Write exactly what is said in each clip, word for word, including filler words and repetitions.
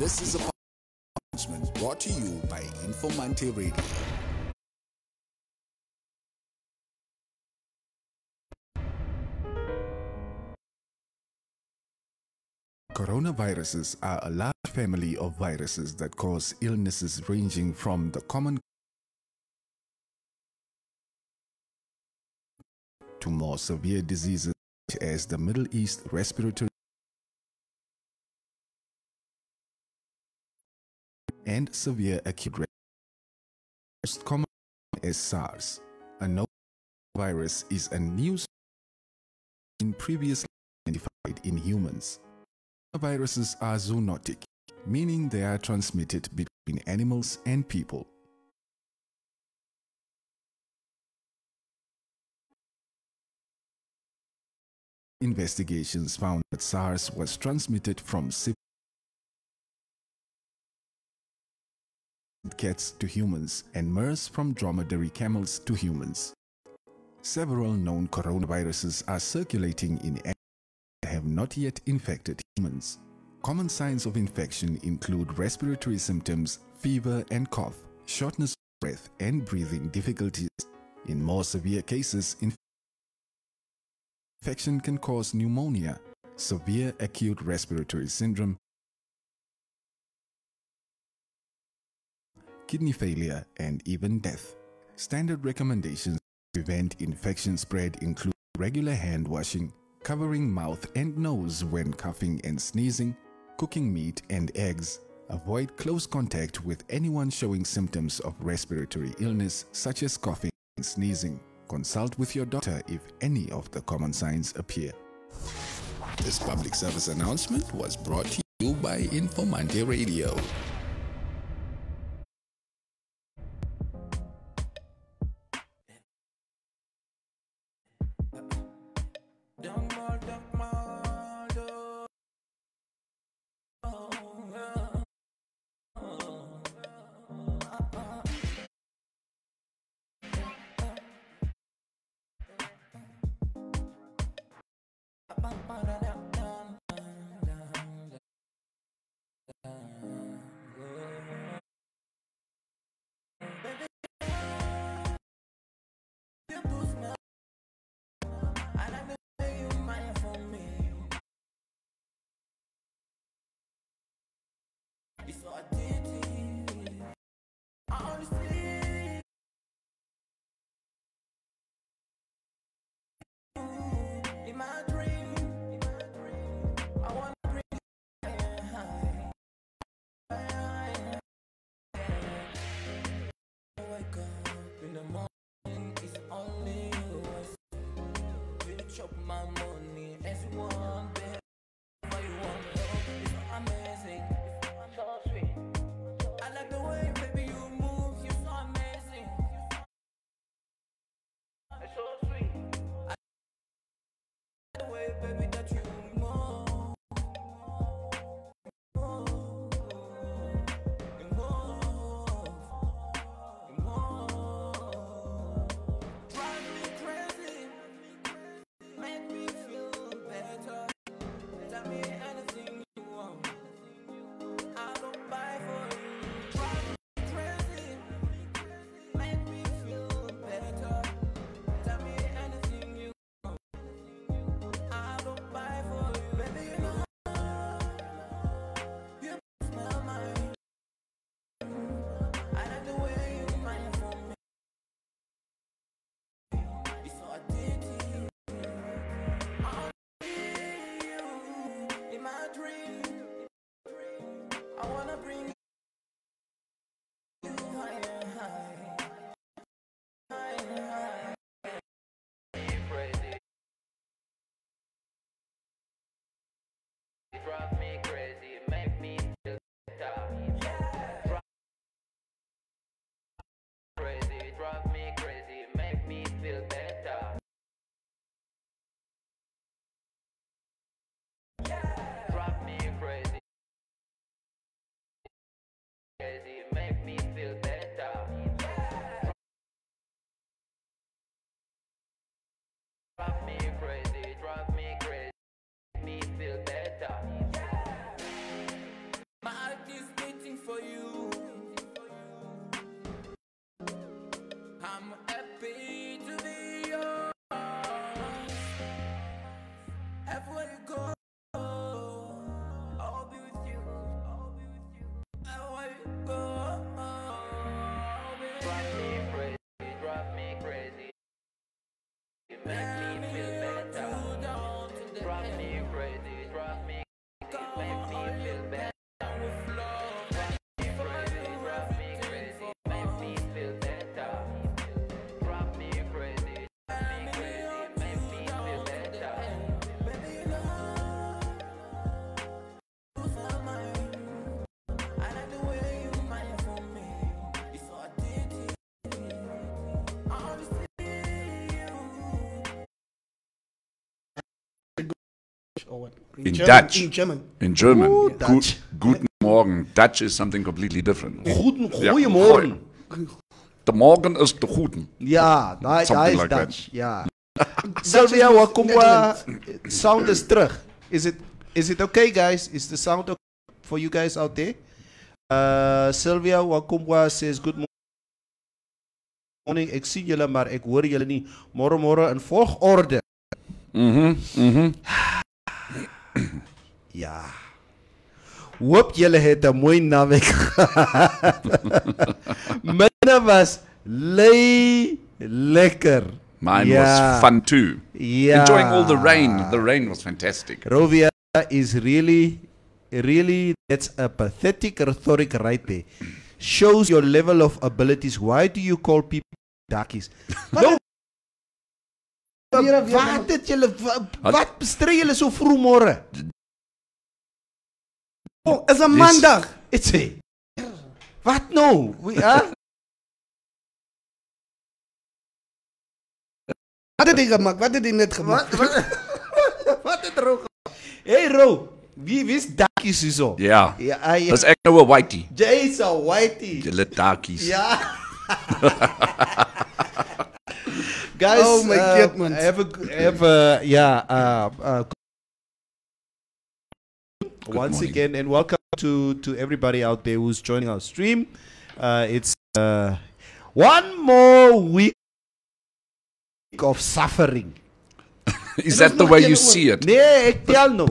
This is a announcement brought to you by Informanté Radio. Coronaviruses are a large family of viruses that cause illnesses ranging from the common to more severe diseases such as the Middle East respiratory and severe acute respiratory disease, most common as SARS. A novel virus is a new in previously identified in humans. Viruses are zoonotic, meaning they are transmitted between animals and people. Investigations found that SARS was transmitted from sick cats to humans and MERS from dromedary camels to humans. Several known coronaviruses are circulating in animals that have not yet infected humans. Common signs of infection include respiratory symptoms, fever and cough, shortness of breath and breathing difficulties. In more severe cases, infection Infection can cause pneumonia, severe acute respiratory syndrome, kidney failure, and even death. Standard recommendations to prevent infection spread include regular hand washing, covering mouth and nose when coughing and sneezing, cooking meat and eggs. Avoid close contact with anyone showing symptoms of respiratory illness such as coughing and sneezing. Consult with your doctor if any of the common signs appear. This public service announcement was brought to you by Informanté Radio. what? In, in German, Dutch. In German. In German. Ooh, yeah. Good, good morgen. Dutch is something completely different. Guten yeah. Morgen. The morgen is the guten. Yeah, that, that is like Dutch. That. Yeah. Sylvia Wakumwa, sound is terug. Is it, is it okay, guys? Is the sound okay for you guys out there? Uh, Sylvia Wakumwa says, good morning. Morning, ek sien julle maar ek hoor julle nie. Môre môre in volgorde. Mhm, mhm. Ja. Hoop julle het 'n mooi naweek gehad. Myne was le lekker. Mine yeah. was fun too. Yeah. Enjoying all the rain. The rain was fantastic. Rovia is really, really, that's a pathetic rhetoric right there. Shows your level of abilities. Why do you call people darkies? No. Wat het julle wat bestry julle so vroeg môre? Oh, is 'n maandag. It's a Wat nou? We are Wat het jy gemaak? Wat het jy net gemaak? Wat het Ro gemaak? Hey Ro, wie wie's dakkies hierso? Ja. Dis ek nou 'n whitey. Jay's a whitey. Julle dakkies. Ja. Guys, oh my uh, God, man. I have a, I have a yeah. Uh, uh, once morning. Again, and welcome to to everybody out there who's joining our stream. Uh, it's uh, one more week of suffering. Is that the way you see it? No,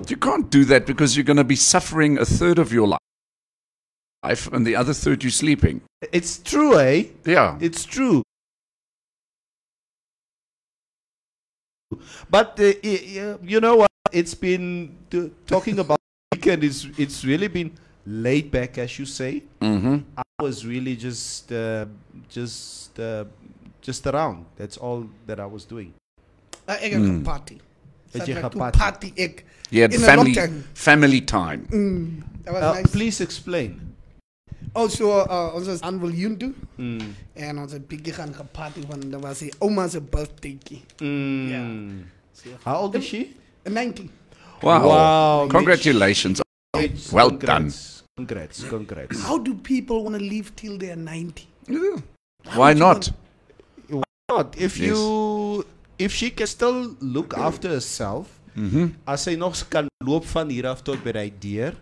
you can't do that because you're going to be suffering a third of your life, and the other third you're sleeping. It's true, eh? Yeah, it's true. But uh, you know what? It's been talking about weekend. It's it's really been laid back, as you say. Mm-hmm. I was really just uh, just uh, just around. That's all that I was doing. I had mm. a party. So you had party. party egg you had in family time. family time. Mm. That was uh, nice. Please explain. Also, uh, ons was aan wil Jundu en ons het bietjie gaan geparty want daar was sy ouma se birthdaytjie. Ja. How old is she? nineteen. Wow. wow. Congratulations. Congrats. Well Congrats. done. Congrats. Congrats. How do people want to live till they are ninety? Yeah. Why not? Why not? If yes. you if she can still look after herself, mm-hmm. as sy nog kan loop van hier af tot by die deur.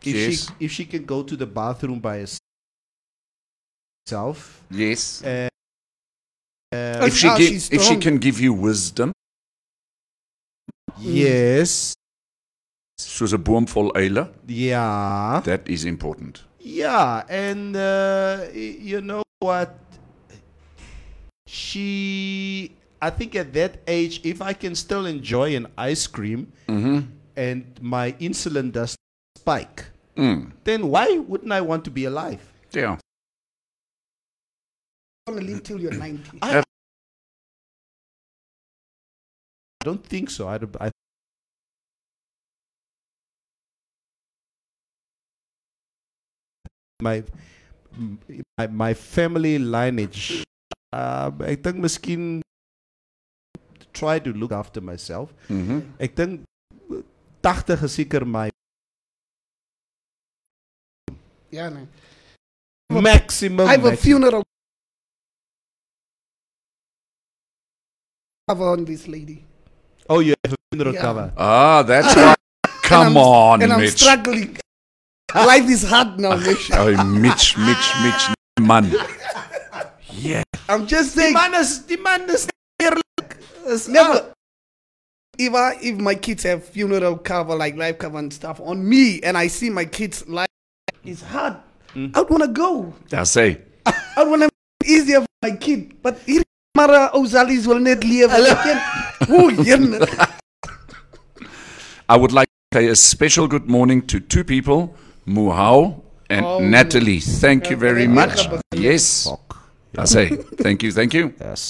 If yes. she if she can go to the bathroom by herself, yes. Uh, uh, if she give, if she can give you wisdom, yes. Soos 'n boom vol eile. Yeah, that is important. Yeah, and uh, you know what? She, I think, at that age, if I can still enjoy an ice cream, mm-hmm. and my insulin does spike. Mm. Then why wouldn't I want to be alive? Yeah. I want to live till you're ninety. I, I don't think so. I, I my my my family lineage. Uh, I think miskien try to look after myself. Mm-hmm. I think tachtig is seker my Yeah, no. Maximum. I have maximum. a funeral cover on this lady. Oh, you have a funeral yeah. cover. Ah, that's right. Come and on, and Mitch. And I'm struggling. Life is hard now, Mitch. Oh, Mitch, Mitch, Mitch, man. Yeah. I'm just saying. The man is, the man is never. If I, if my kids have funeral cover, like life cover and stuff on me, and I see my kids life. It's hard. Mm. I want to go. I say. I want to make it easier for my kid. But here, Mara Ozalis will not live. I would like to say a special good morning to two people, Muhao and oh, Natalie. Thank yeah, you very yeah, much. Yeah. Yes. Yeah. I say. Thank you. Thank you. Yes.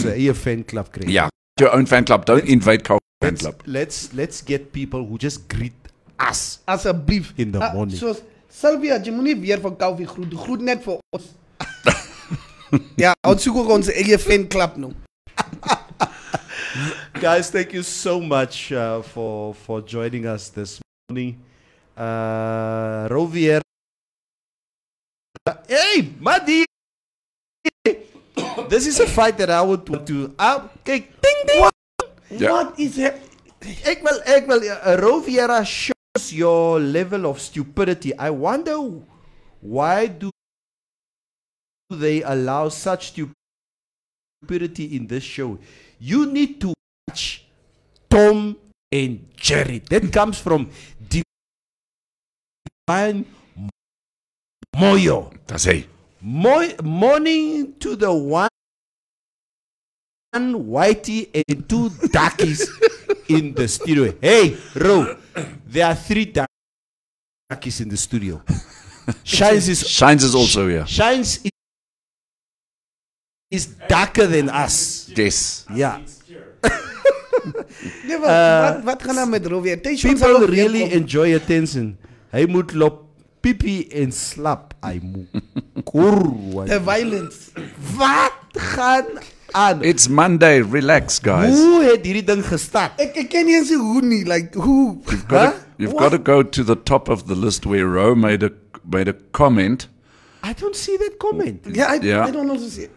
Yeah. Your own fan club. Don't let's, invite Kofi fan club. Let's let's get people who just greet us as a brief in the uh, morning. So Sylvia, jy moet nie weer vir Kofi groet. Groet net vir ons. Yeah, I'll go fan club now. Guys, thank you so much uh, for for joining us this morning. Uh, Rovier. Hey, Maddy. This is a fight that I would want to. Uh, okay, ding ding. What, yeah. What is happening? Roviera shows your level of stupidity. I wonder why do they allow such stupidity in this show. You need to watch Tom and Jerry. That comes from Divine Moyo. That's it. Mo morning to the one whitey and two duckies in the studio. Hey, Ro, there are three duckies in the studio. Shines is Shines is also here. Shines is, is darker than us. Yes. Yeah. uh, people really enjoy attention. Hey, Mutlop. Pipi and slap, I'm the violence. What can an? It's Monday, relax, guys. Who had it done? I can't see who, like who. You've got, huh? to, you've got to go to the top of the list where Ro made a made a comment. I don't see that comment. Yeah, I, yeah. I don't know to see it.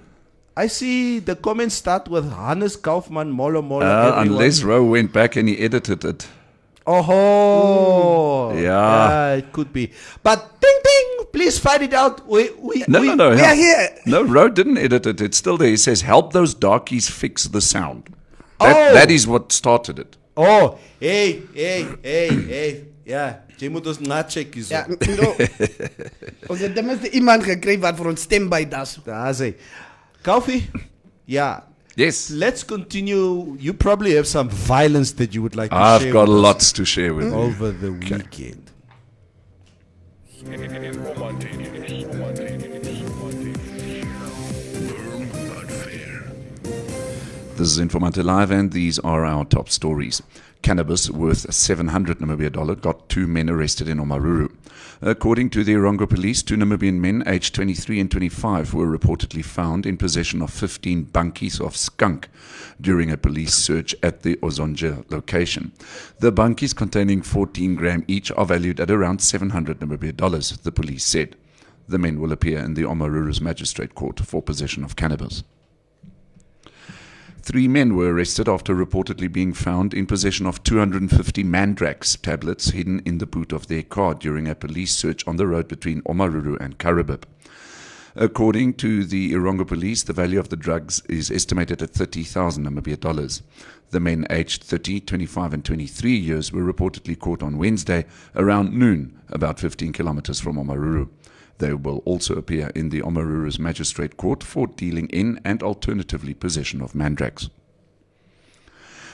I see the comments start with Hannes Kaufmann, Molo Molo. Uh, unless Ro went back and he edited it. Oh, yeah. yeah, it could be. But ding ding, please find it out. We, we, no, we, no, no, no. We are here. No, Ro didn't edit it. It's still there. He says, help those darkies fix the sound. That, oh. that is what started it. Oh, hey, hey, hey, hey. Yeah, Jimmy does not check his own. Kofi? Yeah. Yes. Let's continue. You probably have some violence that you would like to I've share. I've got with lots us to share with mm. you. Over the okay. weekend. This is Informanté Live, and these are our top stories. Cannabis worth seven hundred Namibia dollar got two men arrested in Omaruru. According to the Erongo police, two Namibian men aged twenty-three and twenty-five were reportedly found in possession of fifteen bunkies of skunk during a police search at the Otjozondjupa location. The bunkies, containing fourteen grams each, are valued at around seven hundred Namibia dollars, the police said. The men will appear in the Omaruru's magistrate court for possession of cannabis. Three men were arrested after reportedly being found in possession of two hundred fifty mandrax tablets hidden in the boot of their car during a police search on the road between Omaruru and Karabib. According to the Erongo police, the value of the drugs is estimated at thirty thousand Namibia dollars. The men aged thirty, twenty-five and twenty-three years were reportedly caught on Wednesday around noon, about fifteen kilometers from Omaruru. They will also appear in the Omaruru's magistrate court for dealing in and alternatively possession of mandrax.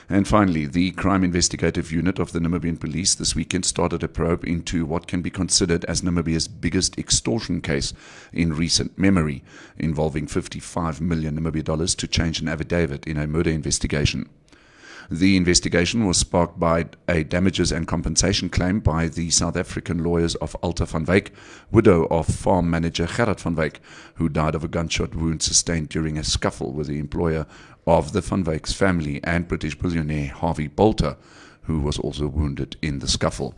And finally, the Crime Investigative Unit of the Namibian Police this weekend started a probe into what can be considered as Namibia's biggest extortion case in recent memory, involving fifty-five million Namibia dollars to change an affidavit in a murder investigation. The investigation was sparked by a damages and compensation claim by the South African lawyers of Alta van Wyk, widow of farm manager Gerard van Wyk, who died of a gunshot wound sustained during a scuffle with the employer of the van Wyk's family and British billionaire Harvey Bolter, who was also wounded in the scuffle.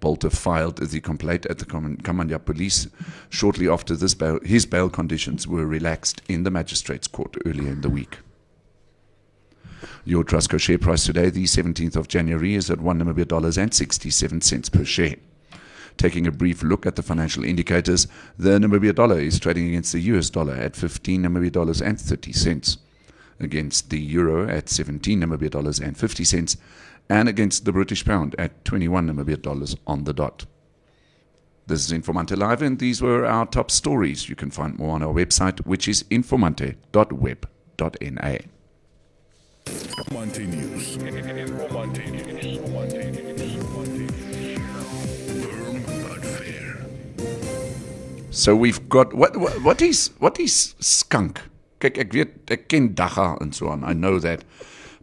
Bolter filed the complaint at the Kamanja police shortly after this bail, his bail conditions were relaxed in the magistrate's court earlier in the week. Your Trusco share price today, the seventeenth of January, is at one Namibia dollars and sixty-seven cents per share. Taking a brief look at the financial indicators, the Namibia dollar is trading against the U S dollar at fifteen Namibia dollars and thirty cents, against the euro at seventeen Namibia dollars and fifty cents, and against the British pound at twenty-one Namibia dollars on the dot. This is Informanté Live, and these were our top stories. You can find more on our website, which is informante dot web dot n a. News. So we've got what what, what is what is skunk? Kijk, ek weet ek ken dagga and so on. I know that.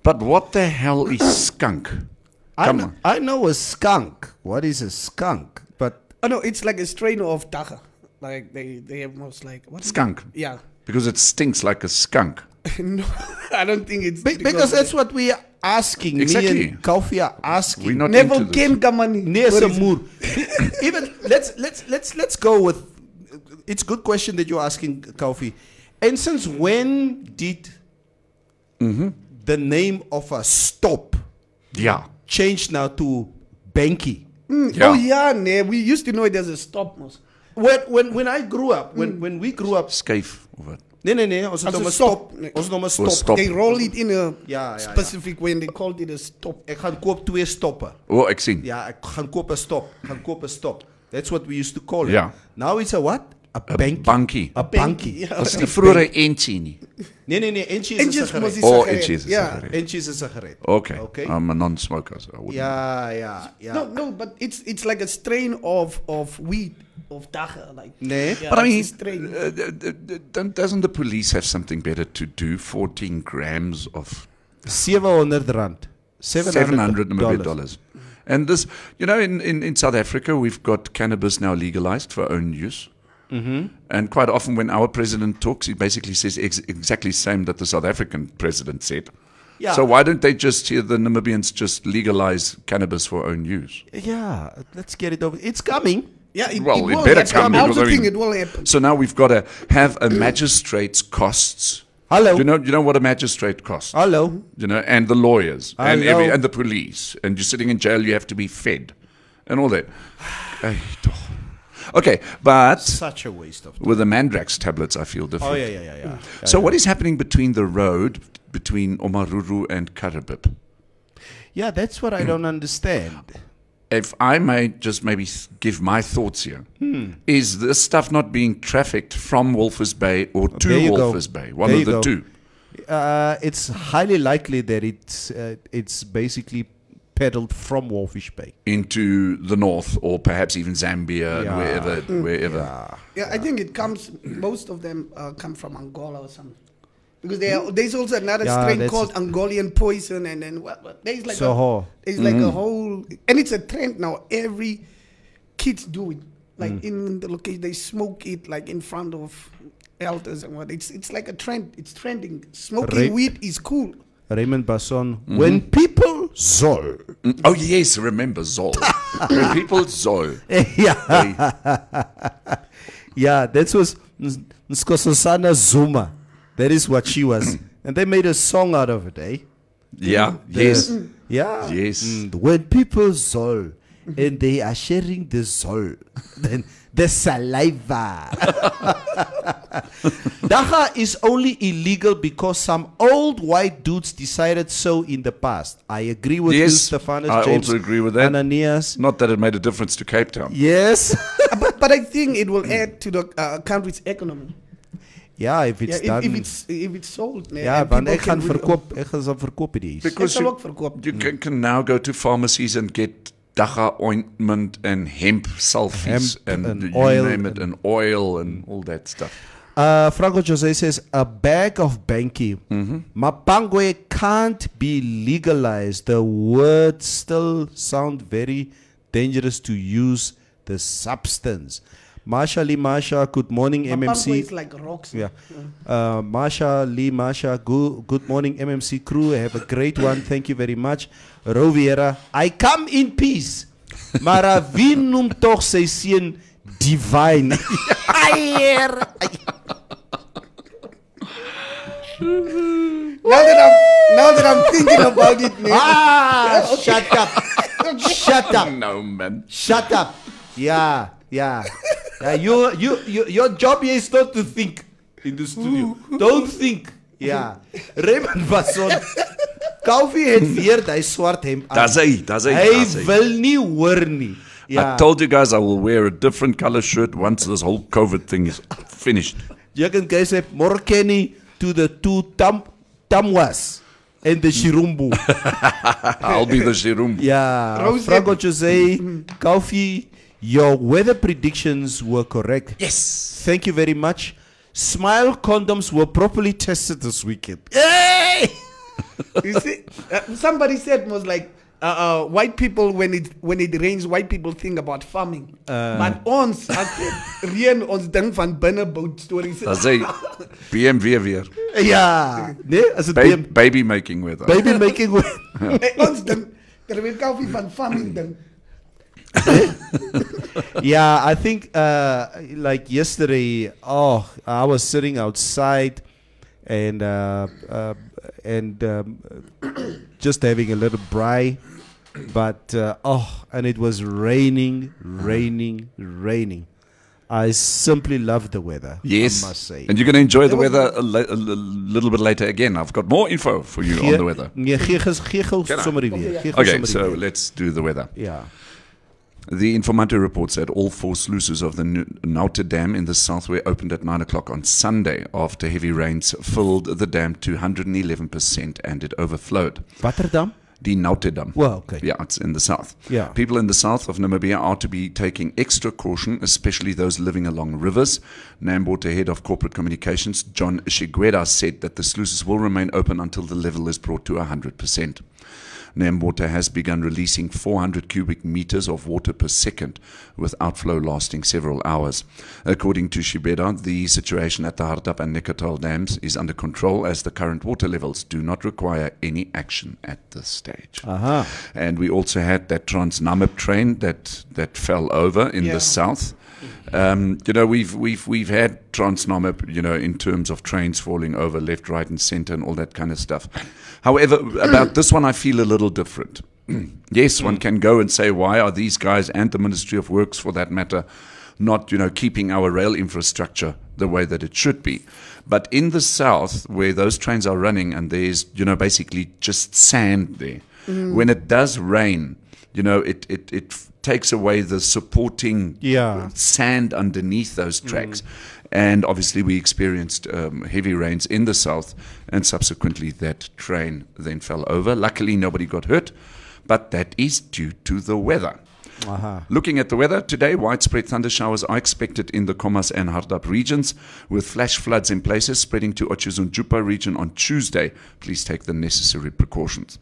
But what the hell is skunk? I Come know, on. I know a skunk. What is a skunk? But I oh, know it's like a strain of dagga. Like they they have most like what skunk. Yeah. Because it stinks like a skunk. No, I don't think it's... Be because that's what we are asking. Exactly. Me and Kofi are asking. We're not Neville came Gamani. Even, let's, let's, let's, let's go with... It's a good question that you're asking, Kofi. And since when did mm-hmm. the name of a stop yeah. change now to Banky? Mm, yeah. Oh, yeah, ne, we used to know it as a stop. When, when, when I grew up, when, mm. when we grew up... Scaif over it. No, no, no. Also, a stop. Also, stop. stop. They roll it in a yeah, yeah, specific yeah. way and they called it a stop. I gaan koop twee stoppen. Oh, ek sien. Yeah, ek gaan koop a stop. Gaan koop a stop. That's what we used to call it. Yeah. Now it's a what? A bankie. A bankie. A bankie. That's the vroeger entjie nie. Nee, nee, nee. Entjie is a cigarette. Oh, entjie is a cigarette. Yeah, entjie is a cigarette. Okay. okay. I'm a non-smoker, so I wouldn't. Yeah, yeah, yeah. No, no, but it's it's like a strain of, of weed. Of dagen, like, nee. yeah, but I mean, uh, don't, doesn't the police have something better to do? Fourteen grams of seven hundred rand, seven hundred dollars, and this, you know, in, in, in South Africa, we've got cannabis now legalized for own use, mm-hmm. and quite often when our president talks, he basically says ex exactly the same that the South African president said. Yeah. So why don't they just hear the Namibians just legalize cannabis for own use? Yeah, let's get it over. It's coming. Yeah, it, well, it, it better come. I also think it will happen. So now we've got to have a magistrate's costs. Hello. Do you know, you know what a magistrate costs? Hello. You know, and the lawyers. Hello. And every, and the police. And you're sitting in jail, you have to be fed. And all that. Okay, but... Such a waste of time. With the Mandrax tablets, I feel different. Oh, yeah, yeah, yeah. yeah. Mm. So yeah, what yeah. is happening between the road, between Omaruru and Karabib? Yeah, that's what I mm. don't understand. If I may just maybe give my thoughts here, hmm. is this stuff not being trafficked from Walvis Bay or to Walvis Bay? One of the two. Uh, it's highly likely that it's uh, it's basically peddled from Walvis Bay into the north, or perhaps even Zambia, yeah. and wherever, mm. wherever. Yeah. yeah, I think it comes. Most of them uh, come from Angola or something. Because there are, there's also another yeah, strain called Angolan poison, and then well, there's like so a, there's mm. like a whole, and it's a trend now. Every kids do it, like mm. in the location they smoke it, like in front of elders and what. It's it's like a trend. It's trending. Smoking Ray weed is cool. Raymond Basson. Mm-hmm. When people zol. Mm. Oh yes, remember zol. When people zol. Yeah. Yeah, that was Nkosazana Zuma. That is what she was. And they made a song out of it, eh? Yeah. The, yes. Yeah. Yes. Mm, when people zol and they are sharing the zol, then the saliva. Dacha is only illegal because some old white dudes decided so in the past. I agree with yes, you, Stephanus. I James, also agree with that. Ananias. Not that it made a difference to Cape Town. Yes. but, but I think it will add to the uh, country's economy. Yeah, if it's yeah, done. If it's, if it's sold. Yeah, but I can verkoop, I can verkoop it. Because you, you can, can now go to pharmacies and get dacha ointment and hemp sulfates and, and you oil name it, and, and oil and all that stuff. Uh, Franco José says, a bag of bankie. Mm-hmm. Mapangwe can't be legalized. The words still sound very dangerous to use the substance. Marsha Lee, Marsha, good morning, M M C. It's like rocks. Yeah. Uh, Marsha Lee, Marsha, go, good morning, M M C crew. Have a great one. Thank you very much. Roviera, I come in peace. Maravinum toch se sien divine. Now that I'm now that I'm thinking about it, man. Ah, okay. Shut up. Shut up. No, man. Shut up. Yeah. Yeah, yeah. You, you, you, your job here is not to think in the studio. Don't think. Yeah. Raymond Basson. Kofi had weird. I swart him. That's it. That's it. I will nie hoor nie. I told you guys I will wear a different color shirt once this whole COVID thing is finished. You can guys have more Kenny to the two tam tamwas. And the Shirumbu. I'll be the Shirumbu. Yeah. Franco José, Kofi. Your weather predictions were correct. Yes. Thank you very much. Smile condoms were properly tested this weekend. Yay! You see, uh, somebody said was like, Uh, uh, white people, when it when it rains, white people think about farming. Uh, but ons, as rien ons ding van binneboot stories. That's a B M W weer. Yeah. Nee, as a ba- baby making weather. Baby making weather. Ons ding, terwyl Kofi van farming ding. Yeah, I think uh, like yesterday, oh, I was sitting outside and uh, uh, and um, just having a little braai, but uh, oh, and it was raining, raining, raining. I simply love the weather. Yes, I must say. And you're going to enjoy the weather a, li- a little bit later again. I've got more info for you on the weather. Okay, so let's do the weather. Yeah. The Informanté reports that all four sluices of the Nautedam in the south were opened at nine o'clock on Sunday after heavy rains filled the dam to one hundred eleven percent and it overflowed. Waterdam? The Nautedam. Well, okay. Yeah, it's in the south. Yeah. People in the south of Namibia are to be taking extra caution, especially those living along rivers. Namwater Head of Corporate Communications, John Shigweda, said that the sluices will remain open until the level is brought to one hundred percent. Namwater has begun releasing four hundred cubic meters of water per second, with outflow lasting several hours. According to Shibeda, the situation at the Hardap and Necatal dams is under control as the current water levels do not require any action at this stage. Uh-huh. And we also had that TransNamib train that, that fell over in yeah. the south. Um, you know, we've we've we've had TransNamib, you know, in terms of trains falling over left, right, and centre, and all that kind of stuff. However, about this one, I feel a little different. Yes, one can go and say, why are these guys and the Ministry of Works, for that matter, not, you know, keeping our rail infrastructure the way that it should be? But in the south, where those trains are running, and there's, you know, basically just sand there, mm. when it does rain, you know, it it it. takes away the supporting yeah. sand underneath those tracks. Mm. And obviously we experienced um, heavy rains in the south, and subsequently that train then fell over. Luckily nobody got hurt, but that is due to the weather. Uh-huh. Looking at the weather today, widespread thunder showers are expected in the Komas and Hardap regions, with flash floods in places spreading to Otjozondjupa region on Tuesday. Please take the necessary precautions.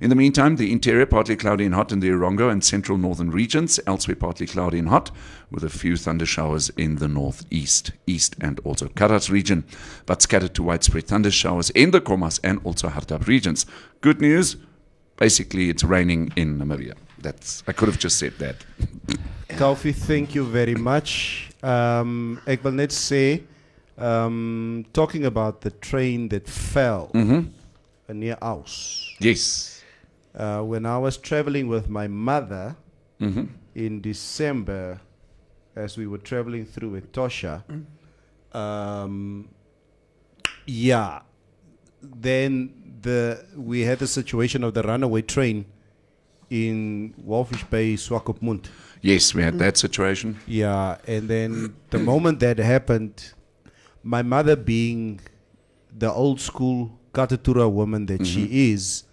In the meantime, the interior partly cloudy and hot in the Erongo and central northern regions, elsewhere partly cloudy and hot, with a few thunder showers in the northeast, east and also Karat's region, but scattered to widespread thunder showers in the Komas and also Hardap regions. Good news, basically it's raining in Namibia. That's, I could have just said that. Kofi, thank you very much. Um, ek wil net sê, um, talking about the train that fell mm-hmm. near Aus. Yes. Uh, when I was traveling with my mother mm-hmm. in December, as we were traveling through Etosha, mm. um, yeah, then the we had the situation of the runaway train in Walvis Bay, Swakopmund. Yes, we had mm. that situation. Yeah, and then the moment that happened, my mother, being the old school Katatura woman that mm-hmm. she is,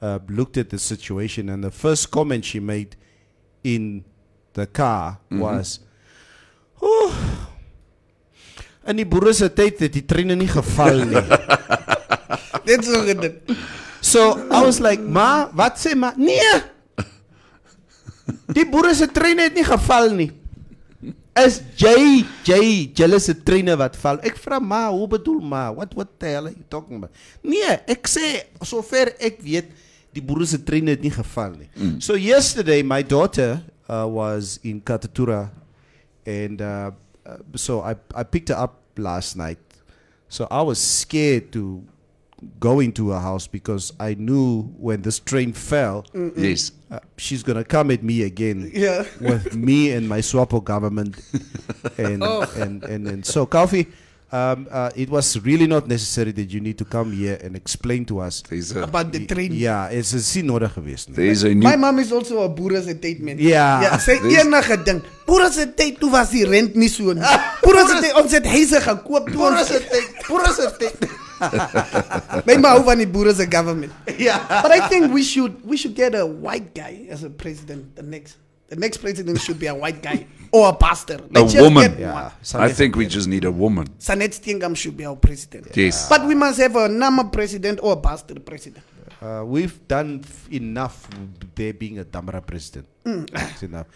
Uh, looked at the situation, and the first comment she made in the car mm-hmm. was, "Oh, in die boere se tyd het die treine nie geval nie." Dit so gedoen. So I was like, "Ma, wat sê ma? Nee. Die boere se treine het nie geval nie. Is jy, jy, julle se treine wat val." Ek vra ma, hoe bedoel ma? What what the hell are you talking about? Nee, ek sê sover ek weet die boere se treine het nie geval nie. Mm. So yesterday my daughter uh, was in Katatura, and uh, so I I picked her up last night. So I was scared to go into her house because I knew when this train fell, Mm-mm. yes, uh, she's gonna come at me again. Yeah. With me and my Swapo government, and, oh. and and and so Kofi. Um, uh, it was really not necessary that you need to come here and explain to us a, about the train. Yeah, it's a sin nodig geweest. There is a new. My mom is also a boere se tyd man. Yeah. Ja, sy enige ding. Boere se tyd toe was die rent nie so nie. Boere se tyd ons het huise gekoop. Boere se tyd. Boere se tyd. Maybe I over the boere se government. Yeah. But I think we should we should get a white guy as a president the next. The next president should be a white guy or a bastard. A just woman. Yeah. I think we just need a woman. Sanet Stingam should be our president. Yes. Yeah. But we must have a Nama president or a bastard president. Uh, we've done enough with there being a Damara president. Mm. That's enough.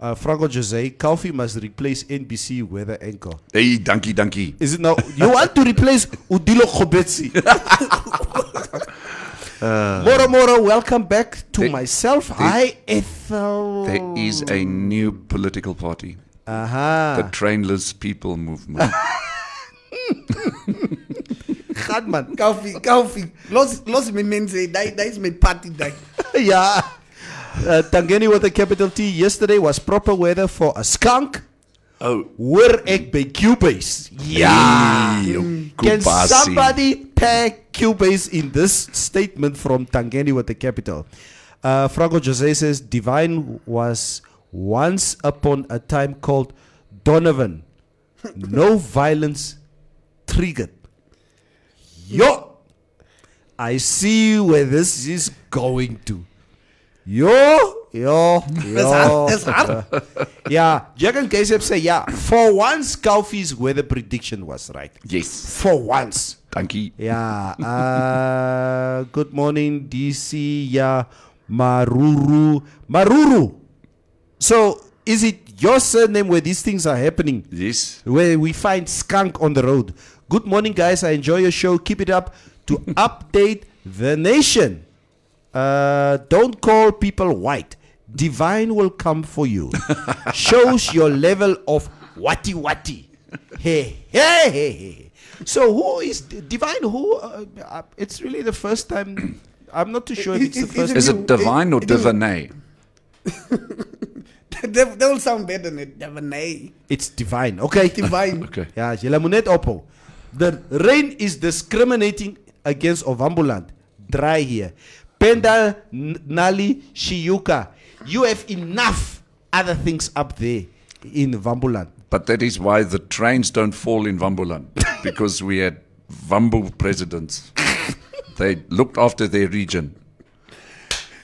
Uh, Franco José, Kofi must replace N B C weather anchor. Hey, donkey, donkey. Is it now? You want to replace Udilo Kobetsi? Uh, Moro Moro, welcome back to there, myself. There, Hi, Ethel. There is a new political party. Aha. The Trainless People Movement. Gadman, Kofi, Kofi. Los, los me men say that is my party day. Yeah. Uh, Tangeni with a capital T. Yesterday was proper weather for a skunk. Oh. Were ek by Cubase. Yeah. Mm. Can somebody tag Cubase in this statement from Tangeni with a capital? Uh, Franco José says Divine was once upon a time called Donovan. No violence triggered. Yo. I see where this is going to. Yo, yo, yo. That's hard. That's hard. Yeah, Jack and Kasep say, yeah, for once, Kofi's weather prediction was right. Yes. For once. Thank you. Yeah. Uh, good morning, D C. Yeah, Maruru. Maruru. So, is it your surname where these things are happening? Yes. Where we find skunk on the road. Good morning, guys. I enjoy your show. Keep it up to update the nation. Uh, don't call people white. Divine will come for you. Shows your level of wati wati. Hey, hey, hey, hey. So who is Divine? Who? Uh, uh, it's really the first time. I'm not too sure if it's the first time. Is it Divine or Divinay? That will sound better than it. Divinay. It's Divine. Okay. Divine. Okay. Yeah. Jelamunet Oppo. The rain is discriminating against Ovamboland. Dry here. Penda Nali Shiyuka, you have enough other things up there in Vambuland. But that is why the trains don't fall in Vambuland, because we had Vambu presidents. They looked after their region.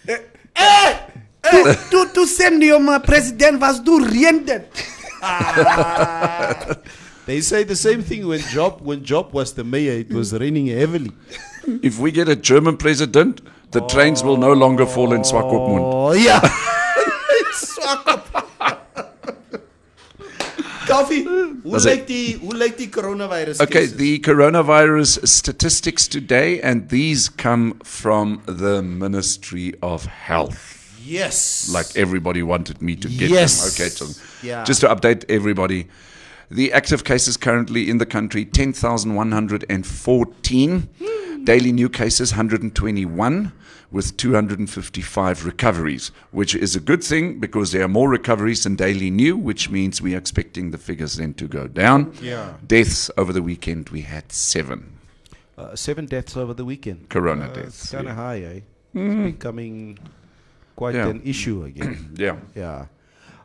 Uh, eh, eh, tu tu sendioma president was do riendet. They say the same thing when Job when Job was the mayor. It was raining heavily. If we get a German president, the oh. trains will no longer fall in Swakopmund. Oh, yeah. Swakopmund. Kofi, who like the, who like the coronavirus Okay, cases? The coronavirus statistics today, and these come from the Ministry of Health. Yes. Like everybody wanted me to get yes. them. Okay, so yeah. just to update everybody, the active cases currently in the country, ten thousand one hundred fourteen. Daily new cases, one hundred twenty-one, with two hundred fifty-five recoveries, which is a good thing because there are more recoveries than daily new, which means we are expecting the figures then to go down. Yeah. Deaths over the weekend, we had seven. Uh, seven deaths over the weekend. Corona uh, deaths. It's kind of yeah. high, eh? Mm. It's becoming quite yeah. an issue again. yeah. Yeah.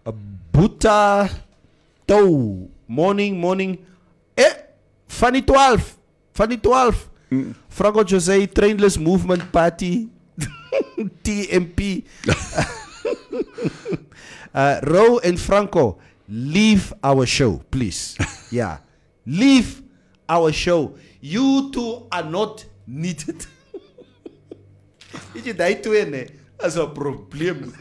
Uh, Buta Tau. Morning, morning. Eh, funny twelve. Funny twelve. Franco José, Trainless Movement Party, T M P. uh, Ro and Franco, leave our show, please. Yeah. Leave our show. You two are not needed. As a problem.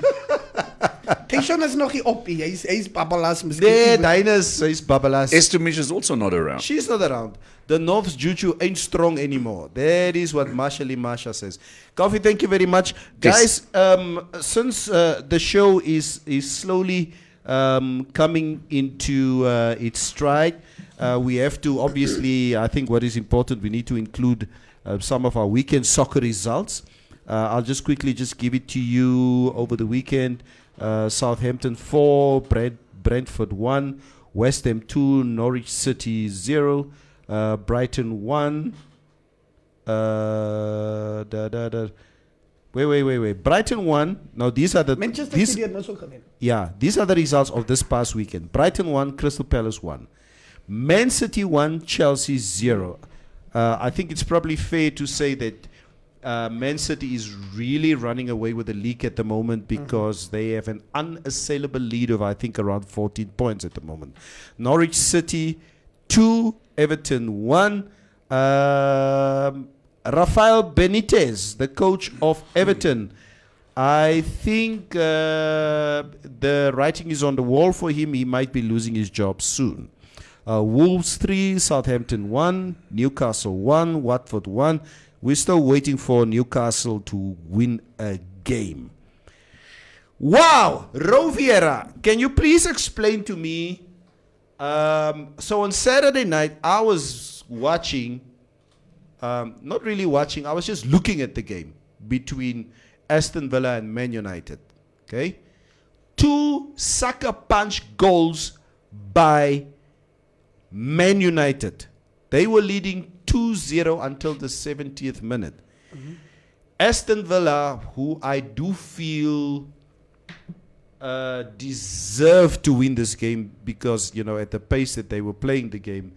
Kishon is not up here. He's he's babalas. Nee, Dinah's he's babalas. Esther Mish is also not around. She's not around. The North's juju ain't strong anymore. That is what Marsha Lee Marsha says. Kofi, thank you very much, yes. guys. Um, since uh, the show is is slowly um, coming into uh, its stride, uh, we have to obviously. I think what is important, we need to include uh, some of our weekend soccer results. Uh, I'll just quickly just give it to you over the weekend. Uh, Southampton four, Brent, Brentford one, West Ham two, Norwich City zero, uh, Brighton one. Uh, da, da, da. Wait, wait, wait, wait. Brighton one. Now these are the Manchester these, City also coming. Yeah, these are the results of this past weekend. Brighton one, Crystal Palace one, Man City one, Chelsea zero. Uh, I think it's probably fair to say that Uh, Man City is really running away with the league at the moment because mm-hmm. they have an unassailable lead of, I think, around fourteen points at the moment. Norwich City, two. Everton, one. Um, Rafael Benitez, the coach of Everton. I think uh, the writing is on the wall for him. He might be losing his job soon. Uh, Wolves, three. Southampton, one. Newcastle, one. Watford, one. We're still waiting for Newcastle to win a game. Wow! Roviera, can you please explain to me? Um, so on Saturday night, I was watching, um, not really watching, I was just looking at the game between Aston Villa and Man United. Okay? Two sucker punch goals by Man United. They were leading two zero until the seventieth minute. Mm-hmm. Aston Villa, who I do feel uh, deserved to win this game because, you know, at the pace that they were playing the game,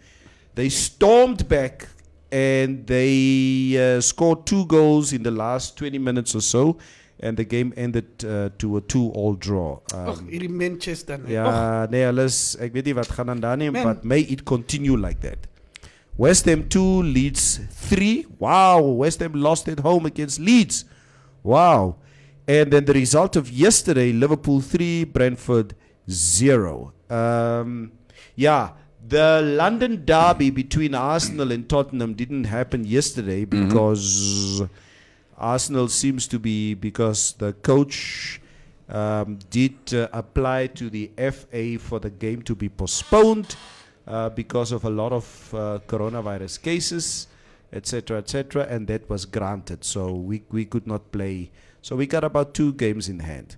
they stormed back and they uh, scored two goals in the last twenty minutes or so. And the game ended uh, to a two-all draw. Um, Och, in Manchester. Ja, nee, alles. Ik weet niet wat gaan aan daar nemen, but may it continue like that. West Ham two, Leeds three. Wow, West Ham lost at home against Leeds. Wow. And then the result of yesterday, Liverpool three, Brentford zero. Um, yeah, the London derby between Arsenal and Tottenham didn't happen yesterday because mm-hmm. Arsenal seems to be, because the coach um, did uh, apply to the F A for the game to be postponed. Uh, because of a lot of uh, coronavirus cases, et cetera, et cetera, and that was granted. So we we could not play. So we got about two games in hand.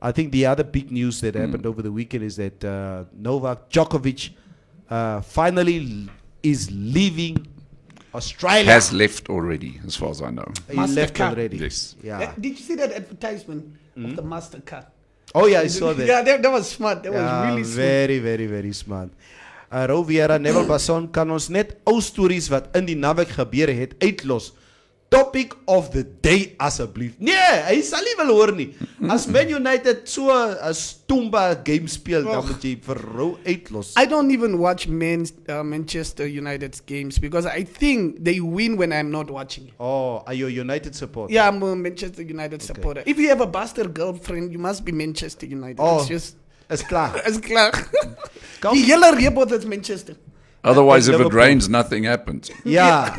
I think the other big news that mm. happened over the weekend is that uh, Novak Djokovic uh, finally l- is leaving Australia. Has left already, as far as I know. He Master left Cup. already. Yes. Yeah. Uh, did you see that advertisement mm? of the Mastercard? Oh yeah, I saw that. Yeah, that, that was smart. That yeah, was really smart. Very, very, very smart. Uh, Roviera, Neville Basson, kan ons net ou stories wat in die naweek gebeur het uitlos. Topic of the day asseblief. Nee, hy sal nie wil hoor nie. As Man United so 'n stomba game speel, dan moet jy vir rou uitlos. I don't even watch Man, uh, Manchester United's games because I think they win when I'm not watching. Oh, are you a United supporter? Yeah, I'm a Manchester United okay. supporter. If you have a bastard girlfriend, you must be Manchester United. Oh. It's just Is klaar. Is klaar. Die hele reep is Manchester. Otherwise, if Liverpool. It rains, nothing happens. Yeah.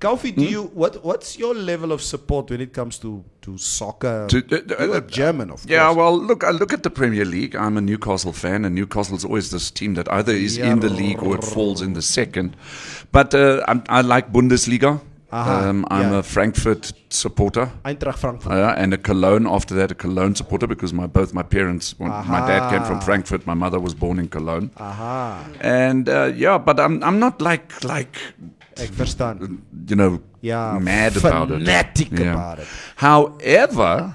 Kofi, hmm? do you what? What's your level of support when it comes to to soccer? To, uh, You're uh, German, of yeah, course. Yeah. Well, look, I look at the Premier League. I'm a Newcastle fan, and Newcastle's always this team that either is yeah. in the league or it falls in the second. But uh, I'm, I like Bundesliga. Um, I'm yeah. a Frankfurt supporter. Eintracht Frankfurt. Uh, and a Cologne, after that, a Cologne supporter, because my both my parents, well, my dad came from Frankfurt, my mother was born in Cologne. Aha. And uh, yeah, but I'm I'm not like, like you know, yeah, mad about it. Fanatic yeah. about it. However,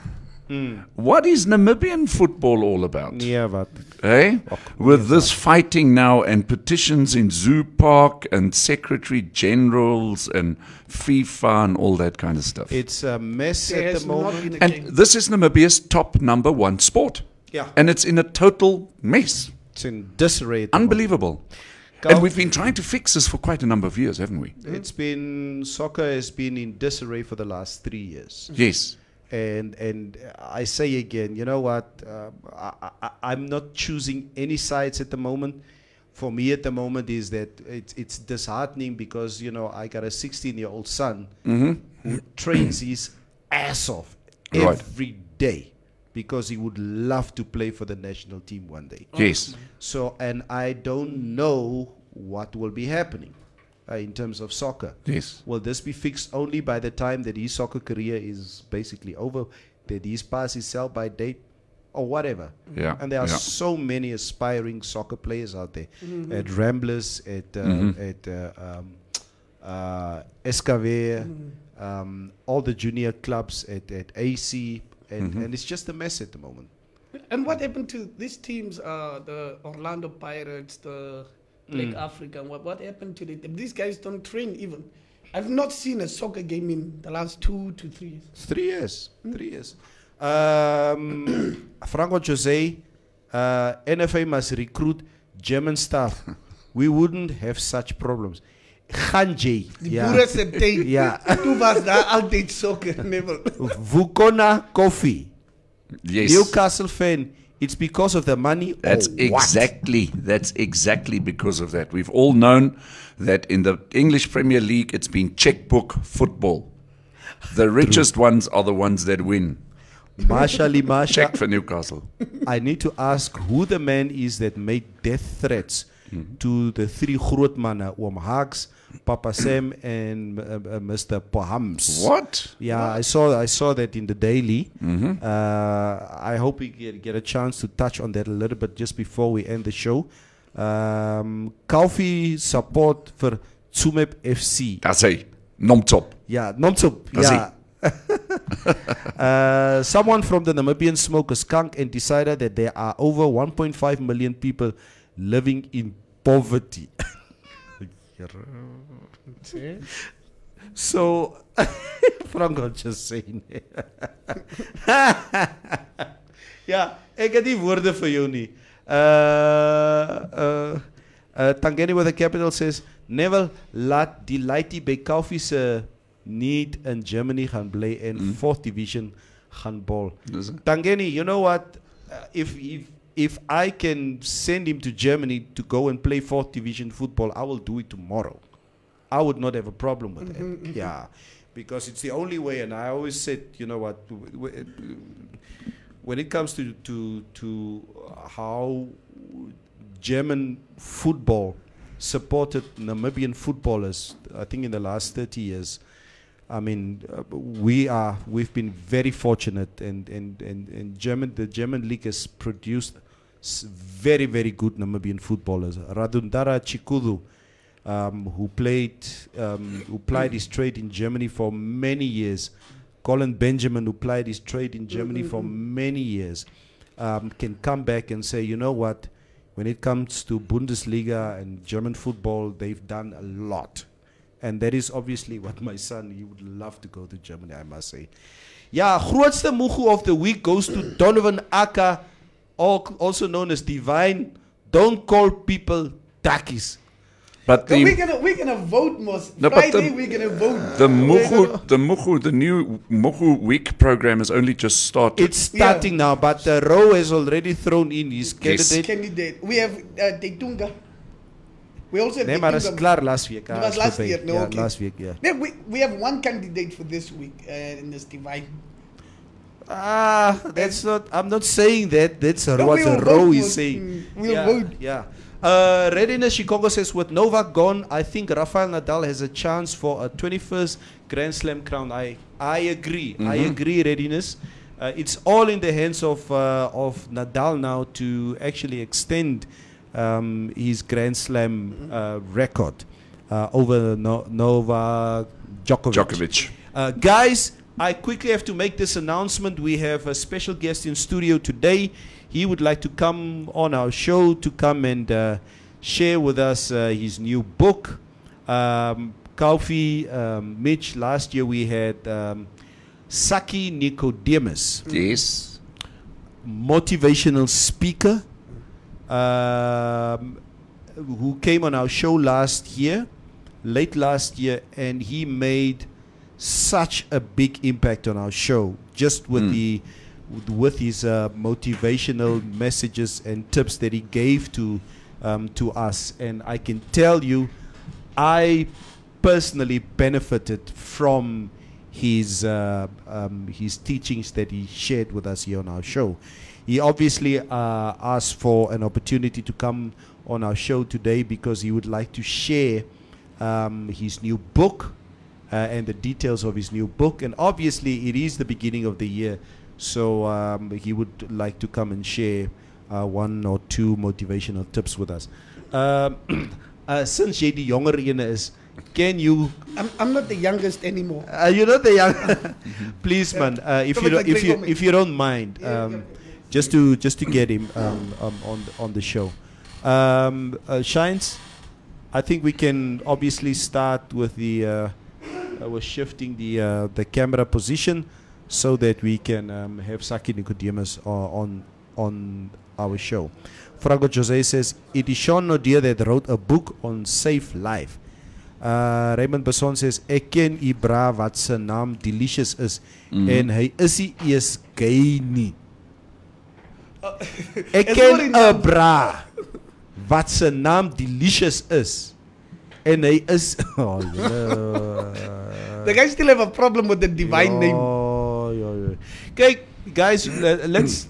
mm. what is Namibian football all about? Yeah, but hey? With this fighting now and petitions in Zoo Park and Secretary Generals and FIFA and all that kind of stuff. It's a mess there at the moment. And game. This is Namibia's top number one sport. Yeah. And it's in a total mess. It's in disarray. Unbelievable. And we've been trying to fix this for quite a number of years, haven't we? It's been, soccer has been in disarray for the last three years. Yes. And and I say again, you know what, uh, I, I, I'm not choosing any sides at the moment. For me at the moment is that it's, it's disheartening because, you know, I got a sixteen-year-old son mm-hmm. who trains his ass off every right. day because he would love to play for the national team one day. Yes. So, and I don't know what will be happening. Uh, in terms of soccer. Yes. Will this be fixed only by the time that his soccer career is basically over, that he's past his sell-by date or whatever? Yeah. And there are yeah. so many aspiring soccer players out there mm-hmm. at Ramblers, at uh, mm-hmm. at uh, um, uh, S K V, mm-hmm. um, all the junior clubs at, at A C, and, mm-hmm. and it's just a mess at the moment. And what happened to these teams, uh, the Orlando Pirates, the... Like mm. Africa, what what happened to them? These guys don't train even. I've not seen a soccer game in the last two to three years. Three years. Mm. Three years. Um, Franco José, uh, N F A must recruit German staff. We wouldn't have such problems. Hanjay. Yeah. Yeah. Two of us that outdate soccer, never. Vukona Kofi. Yes. Newcastle fan. It's because of the money. That's exactly. That's exactly because of that. We've all known that in the English Premier League, it's been checkbook football. The richest ones are the ones that win. Marsha Lee, Marsha. Check for Newcastle. I need to ask who the man is that made death threats mm-hmm. to the three grootmannen, Oom Haaks, Papa Sam, and uh, uh, Mister Pohams. What? Yeah, what? I saw I saw that in the daily. Mm-hmm. uh, I hope we get, get a chance to touch on that a little bit just before we end the show. Um, Kofi support for Tsumeb F C. That's it. Nomtop. Yeah, Nomtop. That's yeah. uh, someone from the Namibian smoked a skunk and decided that there are over one point five million people living in poverty. So, Franco just saying. Yeah, ek het die woorde vir jou nie. Uh, uh, Tangeni with a capital says, Neville, laat die laity by Kofi se need in Germany gaan play in mm. fourth division gaan ball. Tangeni, you know what? Uh, if if If I can send him to Germany to go and play fourth division football, I will do it tomorrow. I would not have a problem with mm-hmm, that. Mm-hmm. Yeah, because it's the only way. And I always said, you know what, when it comes to, to, to how German football supported Namibian footballers, I think in the last thirty years, I mean, uh, we are, we've been very fortunate, and, and, and, and German, the German league has produced s very, very good Namibian footballers. Radundara Chikudu, um, who played, um, who plied his trade in Germany for many years. Colin Benjamin, who plied his trade in Germany mm-hmm. for many years, um, can come back and say, you know what, when it comes to Bundesliga and German football, they've done a lot. And that is obviously what my son, he would love to go to Germany, I must say. Yeah, grootste mugu of the week goes to Donovan Aka, also known as Divine. Don't call people takis. But the we're gonna we're gonna vote most no, Friday. The, we're gonna vote. The mugu, the mugu, the new mugu week program has only just started. It's starting yeah. now, but uh, Rowe has already thrown in his candidate. Yes. candidate. We have uh, Tetunga. We also nee, maar is klaar last week. It was last week. No, yeah, okay. Last week, yeah. Yeah, we, we have one candidate for this week uh, in this divide. Ah, that's not, I'm not saying that. That's no, what the row is saying. We'll yeah, vote. Yeah. Uh, Readiness Chicago says, with Novak gone, I think Rafael Nadal has a chance for a twenty-first Grand Slam crown. I, I agree. Mm-hmm. I agree, Readiness. Uh, it's all in the hands of, uh, of Nadal now to actually extend Um, his Grand Slam uh, record uh, over no Novak Djokovic. Djokovic. Uh, guys, I quickly have to make this announcement. We have a special guest in studio today. He would like to come on our show to come and uh, share with us uh, his new book. Um, Kofi, um, Mitch, last year we had um, Saki Nicodemus. Yes. Motivational speaker. Um, who came on our show last year, late last year, and he made such a big impact on our show just with mm. the with his uh, motivational messages and tips that he gave to um, to us. And I can tell you, I personally benefited from his uh, um, his teachings that he shared with us here on our show. He obviously uh, asked for an opportunity to come on our show today because he would like to share um, his new book uh, and the details of his new book. And obviously, it is the beginning of the year, so um, he would like to come and share uh, one or two motivational tips with us. Um, uh, since J D Jonger is, can you? I'm I'm not the youngest anymore. Uh, you're not the youngest. Please, man. Uh, if you don't, if you if you don't mind. Um, Just to just to get him um, um, on the, on the show, um, uh, Shines. I think we can obviously start with the uh, I was shifting the uh, the camera position so that we can um, have Saki Nicodemus uh, on on our show. Franco José says, it is Sean Nodia that wrote a book on safe life. Uh, Raymond Basson says, ek ken u bra wat sy naam delicious is, mm-hmm. en hy is nie eers gay nie. Ek ken u bra wat sy naam delicious is, en hy is... Oh, yeah. The guys still have a problem with the divine yo, name. Yo, yo. Okay, guys, let's...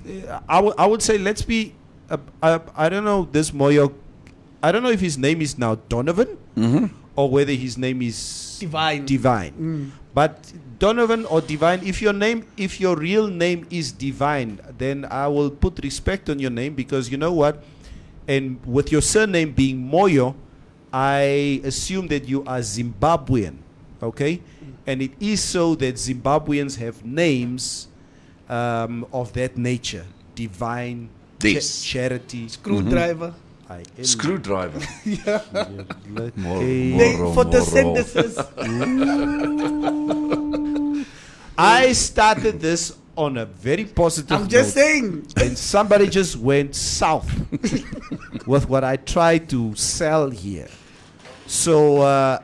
I, w I would say let's be... Uh, I, I don't know this Moyo... I don't know if his name is now Donovan, mm-hmm. or whether his name is Divine. Divine. Mm. But Donovan or Divine, if your name, if your real name is Divine, then I will put respect on your name, because you know what? And with your surname being Moyo, I assume that you are Zimbabwean, okay? Mm. And it is so that Zimbabweans have names um, of that nature. Divine, this. Cha Charity. Screwdriver. Mm-hmm. Screwdriver. Yeah. Mor they, moro, photosynthesis. Moro. I started this on a very positive I'm note, just saying. And somebody just went south with what I tried to sell here. So, uh,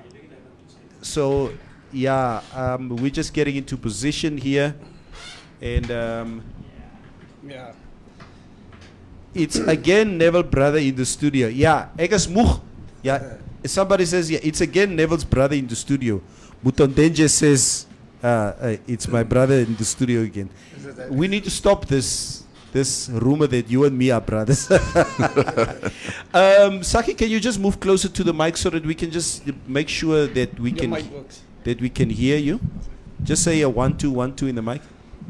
so yeah, um, we're just getting into position here. And um, yeah. It's again Neville brother in the studio. Yeah, ek is moeg. Yeah, somebody says, yeah, it's again Neville's brother in the studio. Mutondenje says, uh, uh, it's my brother in the studio again. We need to stop this this rumor that you and me are brothers. um, Saki, can you just move closer to the mic so that we can just make sure that we Your can mic works. that we can hear you? Just say a one two one two in the mic.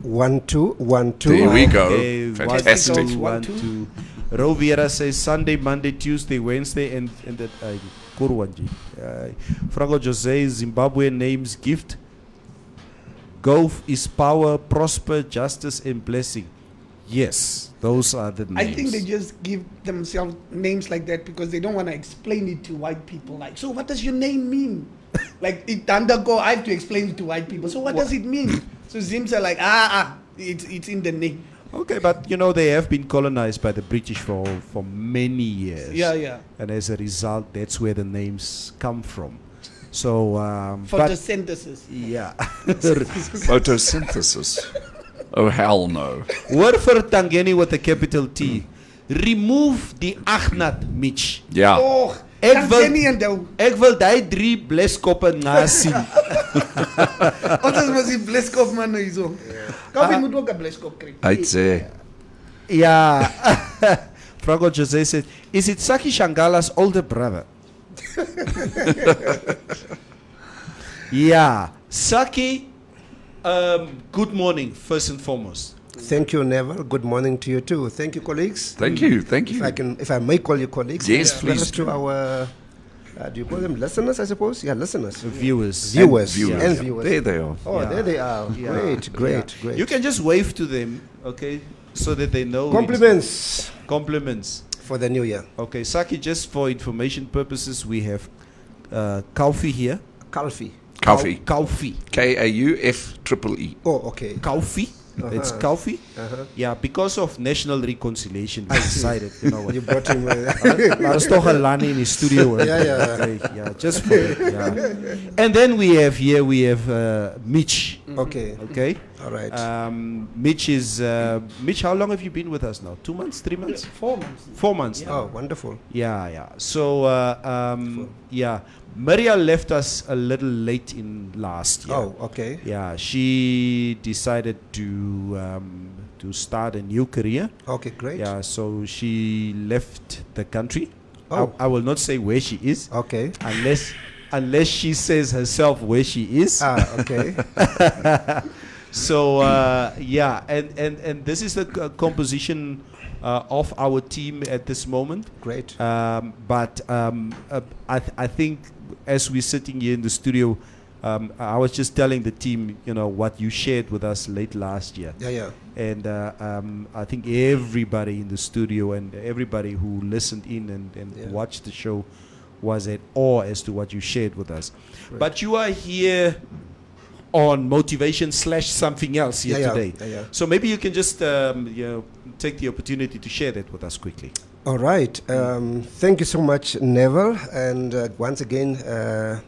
One, two, one, two. There we go. Okay. Fantastic. One, two, one, two. Rovira says Sunday, Monday, Tuesday, Wednesday, and, and that. Uh, Kurwanji. Uh, Franco Jose, Zimbabwe names gift. Golf is power, prosper, justice, and blessing. Yes, those are the names. I think they just give themselves names like that because they don't want to explain it to white people. Like, so what does your name mean? Like, it undergo, I have to explain it to white people. So what, what? does it mean? So Zims are like, ah, ah, it's, it's in the name. Okay, but you know, they have been colonized by the British for, for many years. Yeah, yeah. And as a result, that's where the names come from. So, um, photosynthesis. Yeah. Photosynthesis. Oh, hell no. Word for Tangeni with a capital T. Remove the Achnat, Mitch. Yeah. Oh. Ek wil die drie bleskoppe na sien. Anders was die bleskop man nou hierso. Kofi moet ook 'n bleskop kry. I'd say. Ja. Franco José said, is it Saki Shangala's older brother? Yeah. Saki, um, good morning, first and foremost. Thank you, Neville. Good morning to you too. Thank you, colleagues. Thank you, thank you. If I can, if I may call you colleagues. Yes, yeah, please. To our, uh, do you call them listeners? I suppose. Yeah, listeners. Viewers. Viewers. And viewers. Yeah. And viewers. There they are. Oh, yeah. There they are. Yeah. Great, great, yeah. Great. You can just wave to them, okay, so that they know. Compliments. It. Compliments for the new year. Okay, Saki. Just for information purposes, we have uh, Kofi here. Kofi. Kofi. Kofi. K A U F triple E. Oh, okay. Kofi. Uh-huh. It's Kofi. Uh-huh. Yeah, because of national reconciliation, we decided, you know what. You brought him I was talking Lani in his studio. Yeah, yeah, yeah. Yeah, just for it, yeah. And then we have here, we have uh, Mitch. Mm-hmm. Okay. Okay. All right. Um, Mitch is, uh, Mitch, how long have you been with us now? Two months? Three months? Four months. Four months yeah. now. Oh, wonderful. Yeah, yeah. So, uh, um, yeah. Maria left us a little late in last year. Oh, okay. Yeah, she decided to um, to start a new career. Okay, great. Yeah, so she left the country. Oh. I, I will not say where she is. Okay. Unless unless she says herself where she is. Ah, okay. So, uh, yeah, and, and, and this is the c composition Uh, of our team at this moment. Great. Um, but um, uh, I, th I think as we're sitting here in the studio, um, I was just telling the team, you know, what you shared with us late last year. Yeah, yeah. And uh, um, I think everybody in the studio and everybody who listened in and, and yeah. watched the show was at awe as to what you shared with us. Right. But you are here on motivation slash something else here yeah, today. Yeah, yeah. So maybe you can just um, you know, take the opportunity to share that with us quickly. All right. Um, thank you so much, Neville. And uh, once again, uh,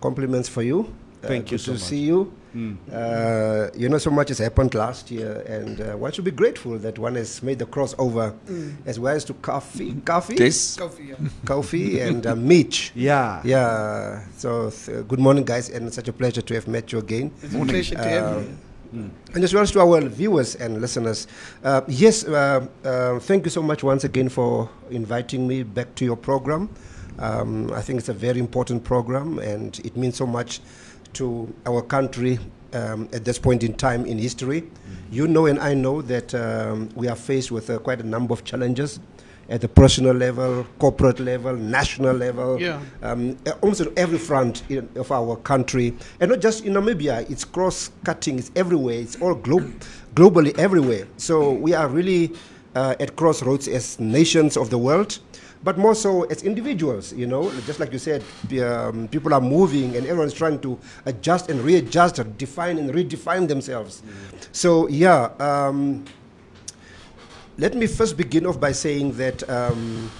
compliments for you. Uh, thank you so much. Good to see you. Mm. Uh, you know, so much has happened last year, and uh, one should be grateful that one has made the crossover mm. as well as to Kofi, Kofi, this? Kofi, yeah. Kofi and uh, Mitch. Yeah, yeah. So, th good morning, guys, and it's such a pleasure to have met you again. It's morning. a pleasure uh, to have you. Mm. And as well as to our viewers and listeners, uh, yes, uh, uh, thank you so much once again for inviting me back to your program. Um, I think it's a very important program, and it means so much to our country um, at this point in time in history. Mm-hmm. You know and I know that um, we are faced with uh, quite a number of challenges at the personal level, corporate level, national level, yeah. um, almost on every front in, of our country. And not just in Namibia, it's cross-cutting, it's everywhere, it's all glo globally everywhere. So we are really uh, at crossroads as nations of the world, but more so as individuals, you know, just like you said, um, people are moving and everyone's trying to adjust and readjust and define and redefine themselves. Mm-hmm. So, yeah, um, let me first begin off by saying that um,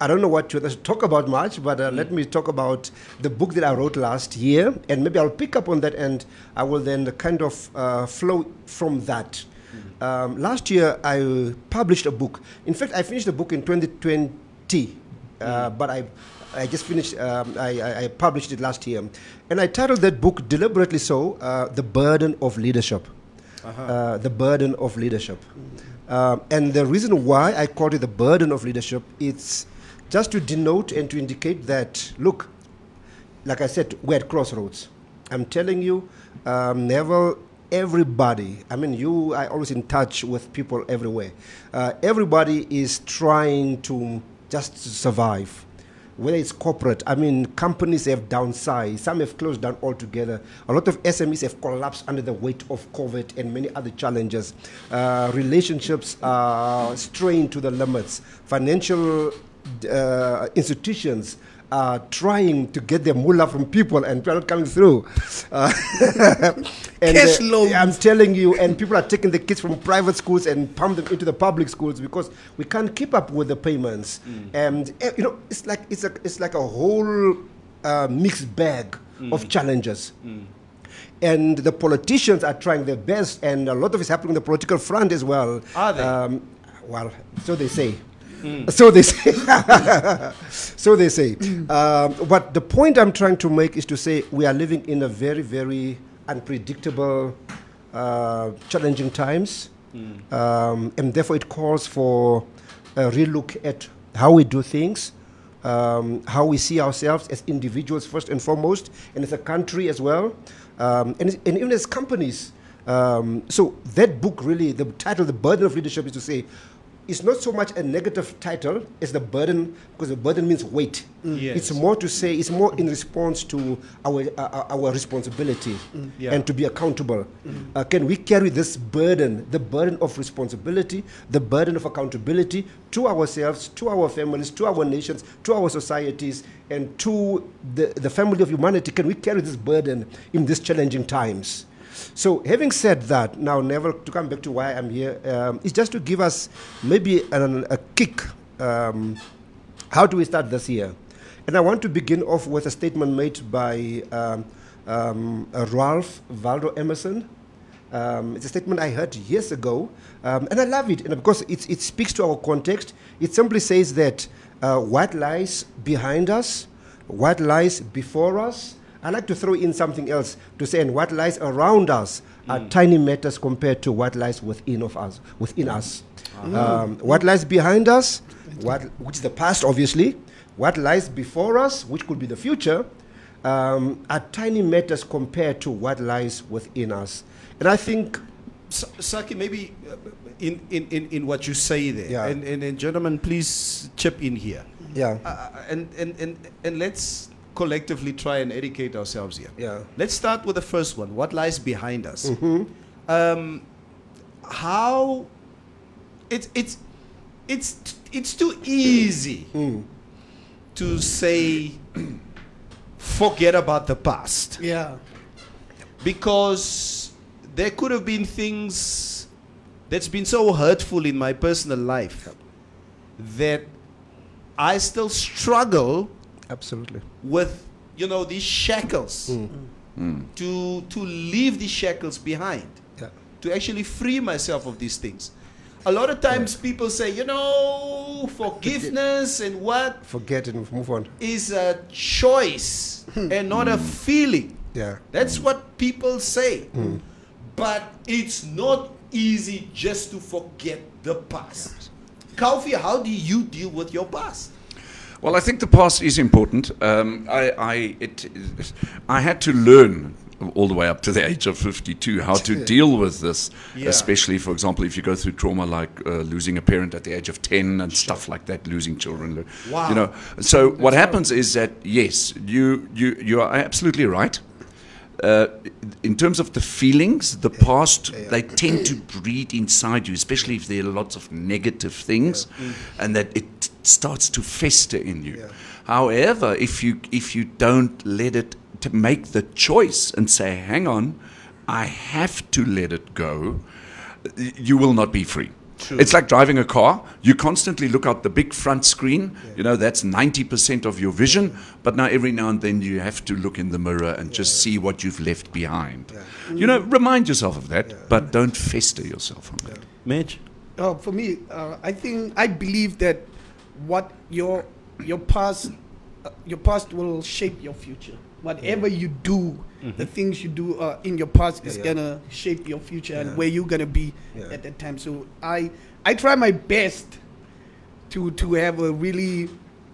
I don't know what to talk about much, but uh, mm-hmm. let me talk about the book that I wrote last year, and maybe I'll pick up on that and I will then kind of uh, flow from that. Mm-hmm. um, last year, I published a book. In fact, I finished the book in twenty twenty. Uh, but I, I just finished, um, I, I, I published it last year. And I titled that book, deliberately so, uh, The Burden of Leadership. Uh-huh. uh, the Burden of Leadership. Mm-hmm. uh, and the reason why I called it The Burden of Leadership, it's just to denote and to indicate that, look, like I said, we're at crossroads. I'm telling you, um, Neville, everybody, I mean, you are always in touch with people everywhere. Uh, everybody is trying to just to survive, whether it's corporate. I mean, companies have downsized. Some have closed down altogether. A lot of S M Es have collapsed under the weight of COVID and many other challenges. Uh, relationships are strained to the limits. Financial uh, institutions are trying to get their moolah from people and people are not coming through. Uh, and Cash uh, loans. I'm telling you, and people are taking the kids from private schools and pump them into the public schools because we can't keep up with the payments. Mm. And uh, you know, it's like it's a it's like a whole uh, mixed bag mm. of challenges. Mm. And the politicians are trying their best, and a lot of it's happening on the political front as well. Are they? Um, well, so they say. Mm. So they say. so they say. Mm. Um, but the point I'm trying to make is to say we are living in a very, very unpredictable, uh, challenging times. Mm. Um, and therefore it calls for a relook at how we do things, um, how we see ourselves as individuals first and foremost, and as a country as well, um, and, and even as companies. Um, so that book really, the title, The Burden of Leadership, is to say, it's not so much a negative title as the burden, because the burden means weight. Mm. Yes. It's more to say, it's more in response to our uh, our responsibility mm. yeah. and to be accountable. Mm. Uh, can we carry this burden, the burden of responsibility, the burden of accountability to ourselves, to our families, to our nations, to our societies, and to the, the family of humanity? Can we carry this burden in these challenging times? So having said that, now Neville, to come back to why I'm here, um, it's just to give us maybe an, a kick. Um, how do we start this year? And I want to begin off with a statement made by um, um, Ralph Waldo Emerson. Um, it's a statement I heard years ago, um, and I love it. And of course, it, it speaks to our context. It simply says that uh, what lies behind us, what lies before us, I like to throw in something else to say, and what lies around us are mm. tiny matters compared to what lies within of us, within us. Mm. Um, what lies behind us, what, which is the past, obviously. What lies before us, which could be the future, um, are tiny matters compared to what lies within us. And I think... S Saki, maybe in, in, in, in what you say there, yeah. and, and, and gentlemen, please chip in here. Yeah. Uh, and, and, and, and let's... collectively try and educate ourselves here. Yeah. Let's start with the first one. What lies behind us? Mm-hmm. um, how it's it's it's it's too easy mm. to say, forget about the past. Yeah. Because there could have been things that's been so hurtful in my personal life that I still struggle absolutely with, you know, these shackles. Mm. Mm. To to leave these shackles behind. Yeah. To actually free myself of these things. A lot of times yeah. people say, you know, forgiveness and what? Forget it and move on. Is a choice and not mm. a feeling. Yeah. That's mm. what people say. Mm. But it's not easy just to forget the past. Yeah. Kofi, how do you deal with your past? Well, I think the past is important. Um, I, I, it, it, I had to learn all the way up to the age of fifty-two, how to deal with this, yeah. especially, for example, if you go through trauma like uh, losing a parent at the age of ten and sure. stuff like that, losing children. Wow. You know, so That's what happens right. is that, yes, you, you, you are absolutely right. Uh, in terms of the feelings, the past, they tend to breed inside you, especially if there are lots of negative things, yeah. mm. and that it starts to fester in you. Yeah. However, if you, if you don't let it, to make the choice and say, hang on, I have to let it go, you will not be free. True. It's like driving a car. You constantly look out the big front screen. Yeah. You know, that's ninety percent of your vision. But now every now and then you have to look in the mirror and yeah. just see what you've left behind. Yeah. Mm. You know, remind yourself of that, yeah. but don't fester yourself on yeah. that. Mitch? Oh, for me, uh, I think, I believe that what your, your, past, uh, your past will shape your future. Whatever yeah. you do, mm-hmm. the things you do uh, in your past yeah, is yeah. gonna shape your future yeah. and where you're gonna be yeah. at that time. So I, I try my best to to have a really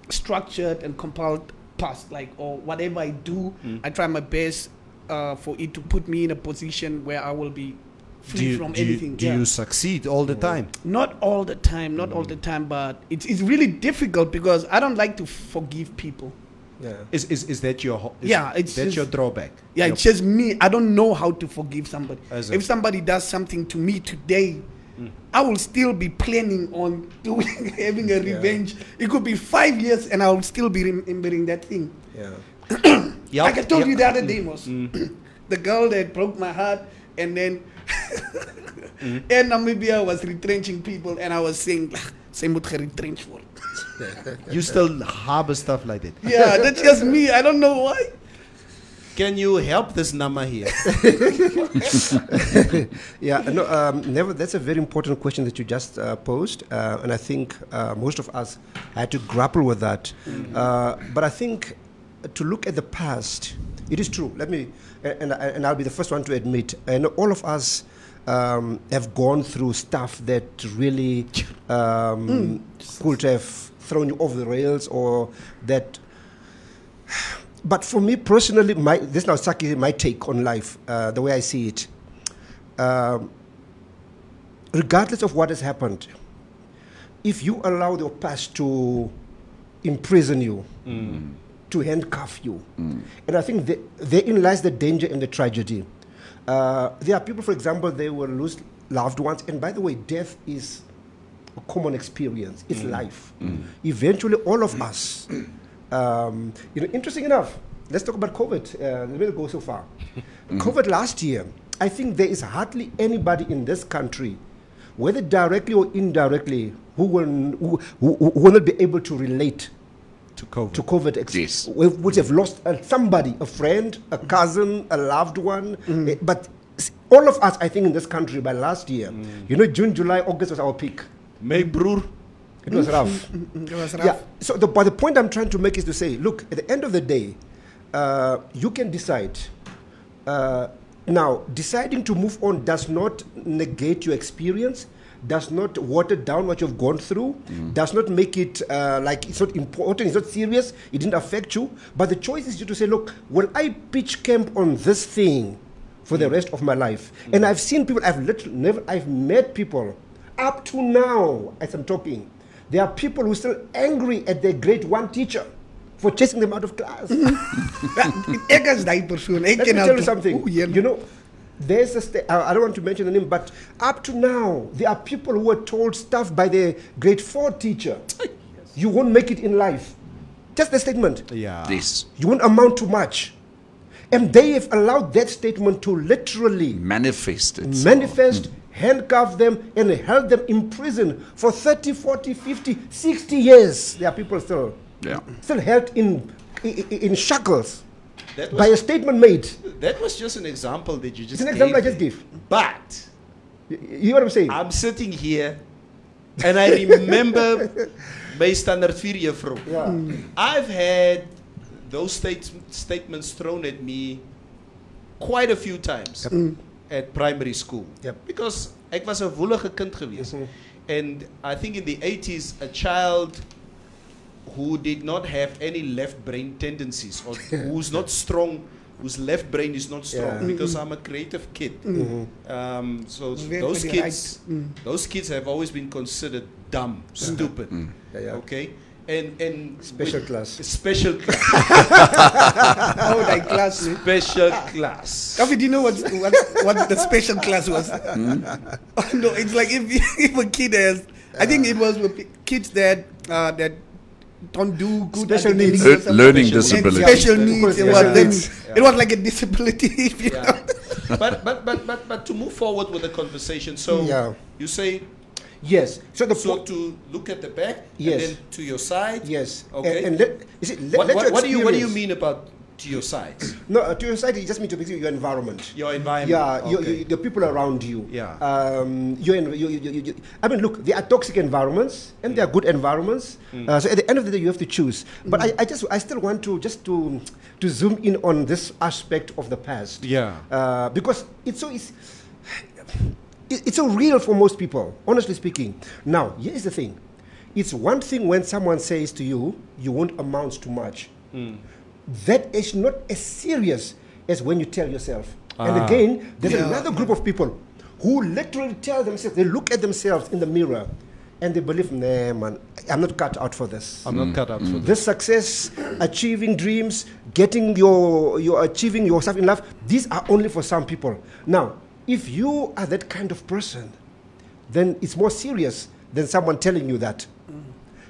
structured and compiled past, like, or whatever I do, mm. I try my best uh, for it to put me in a position where I will be free do you, from do anything. You, do yeah. you succeed all the time? Not all the time, not mm. all the time, but it's it's really difficult because I don't like to forgive people. Yeah. Is, is is that your is yeah? It's that's just, your drawback. Yeah, your it's just me. I don't know how to forgive somebody. As if somebody does something to me today, mm. I will still be planning on doing having a revenge. Yeah. It could be five years, and I will still be remembering that thing. Yeah. yep. Like I told yep. you the other day, Mos, mm. the girl that broke my heart, and then mm. and Namibia was retrenching people, and I was saying. You still harbor stuff like that. Yeah, that's just me. I don't know why. Can you help this Nama here? yeah, no, um, never, that's a very important question that you just uh, posed. Uh, and I think uh, most of us had to grapple with that. Mm-hmm. uh, but I think to look at the past, it is true. Let me, and, and I'll be the first one to admit, and all of us Um, have gone through stuff that really um, mm. could have thrown you off the rails, or that. But for me personally, my this now Saki, my take on life, uh, the way I see it. Um, regardless of what has happened, if you allow your past to imprison you, mm. to handcuff you, mm. and I think the, therein lies the danger and the tragedy. Uh, there are people, for example, they will lose loved ones. And by the way, death is a common experience. It's mm. life. Mm. Eventually, all of us. Um, you know, interesting enough, let's talk about COVID. Uh, let me go so far. Mm. COVID last year, I think there is hardly anybody in this country, whether directly or indirectly, who will, who, who, who will not be able to relate to COVID, to COVID ex- yes. we would have lost uh, somebody, a friend, a cousin, a loved one. Mm. Uh, but all of us, I think, in this country by last year, mm. you know, June, July, August was our peak. May Brur. It was rough. It was rough. Yeah. So, the, but the point I'm trying to make is to say, look, at the end of the day, uh, you can decide. Uh, now, deciding to move on does not negate your experience. Does not water down what you've gone through, mm. does not make it uh, like it's not important, it's not serious, it didn't affect you. But the choice is you to say, look, will I pitch camp on this thing for mm. the rest of my life? Mm. And I've seen people, I've literally never, I've met people up to now as I'm talking. There are people who are still angry at their grade one teacher for chasing them out of class. Let me tell you something, you know. There's a st- I don't want to mention the name, but up to now, there are people who were told stuff by their grade four teacher. Yes. You won't make it in life. Just the statement. Yeah. This. You won't amount to much. And they have allowed that statement to literally manifest itself. Manifest, mm. handcuff them, and held them in prison for thirty, forty, fifty, sixty years. There are people still, yeah. still held in, in, in shackles that was, by a statement made. That was just an example that you just gave. It's an example I just gave. But, you hear what I'm saying? I'm sitting here, and I remember my standard theory from. Yeah. Mm. I've had those state statements thrown at me quite a few times yep. mm. at primary school. Yep. Because I was a woelige kind geweest. Mm-hmm. And I think in the eighties, a child who did not have any left brain tendencies, or who's not strong, whose left brain is not strong, yeah. because mm-hmm. I'm a creative kid. Mm-hmm. um, so Very those kids, mm. those kids have always been considered dumb, yeah. stupid, mm. yeah, yeah. okay? And, and special class. Special class. Oh, that class. Special class. Kofi, do you know what, what, what the special class was? Mm. Oh, no, it's like if, if a kid has, uh, I think it was with kids that uh, that don't do good special needs. needs learning disability. Special needs. Yeah. It, was yeah. Then, yeah. it was like a disability. You yeah. know? But, but, but, but, but to move forward with the conversation, so yeah. you say, yes. So, the so to look at the back, yes. and then to your side. Yes. Okay. And, and let, is it, let, what, what, what do you what do you mean about to your side? No, uh, to your side. It just means to basically your environment. Your environment. Yeah. Okay. Your, your, the people around you. Yeah. Um. Your, your, your, your, your. I mean, look. There are toxic environments and mm. there are good environments. Mm. Uh, so at the end of the day, you have to choose. But mm. I, I just I still want to just to to zoom in on this aspect of the past. Yeah. Uh, because it's so it's. It's so real for most people, honestly speaking. Now, here's the thing. It's one thing when someone says to you, you won't amount to much. Mm. That is not as serious as when you tell yourself. Ah. And again, there's yeah. another group of people who literally tell themselves, they look at themselves in the mirror and they believe, nah, man, I'm not cut out for this. I'm mm. not cut out mm. for this. This success, achieving dreams, getting your, your, achieving yourself in life, these are only for some people. Now, if you are that kind of person, then it's more serious than someone telling you that. Mm.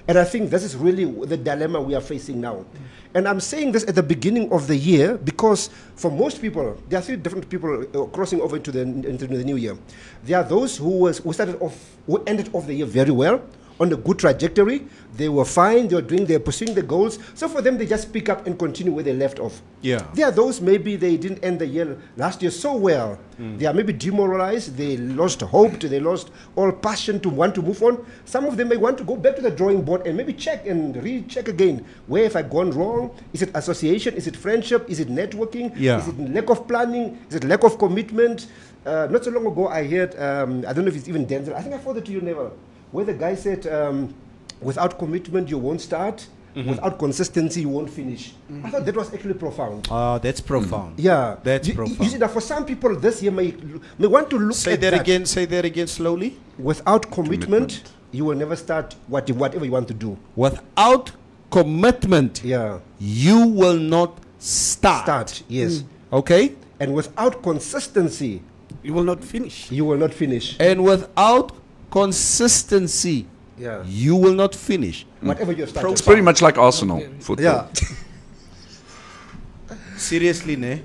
And I think this is really the dilemma we are facing now. Mm. And I'm saying this at the beginning of the year because for most people, there are three different people crossing over into the, into the new year. There are those who, was, who, started off, who ended off the year very well, on a good trajectory. They were fine, they were doing, they were pursuing the goals. So for them, they just pick up and continue where they left off. Yeah. There are those, maybe they didn't end the year, last year so well. Mm. They are maybe demoralized, they lost hope, they lost all passion to want to move on. Some of them may want to go back to the drawing board and maybe check and recheck again. Where have I gone wrong? Is it association? Is it friendship? Is it networking? Yeah. Is it lack of planning? Is it lack of commitment? Uh, not so long ago, I heard, um, I don't know if it's even Denzel, I think I forwarded it to you, Neville, where the guy said, um, without commitment, you won't start. Mm-hmm. Without consistency, you won't finish. Mm-hmm. I thought that was actually profound. Ah, uh, that's profound. Mm-hmm. Yeah. That's you, profound. You see, that for some people, this year may, may want to look say at that. Say that again, say that again slowly. Without commitment, commitment. you will never start what, whatever you want to do. Without commitment, yeah. you will not start. Start, yes. Mm. Okay. And without consistency, you will not finish. You will not finish. And without consistency, yeah. you will not finish. Mm. Whatever you start. It's pretty much like Arsenal okay. football. Yeah. Seriously, ne?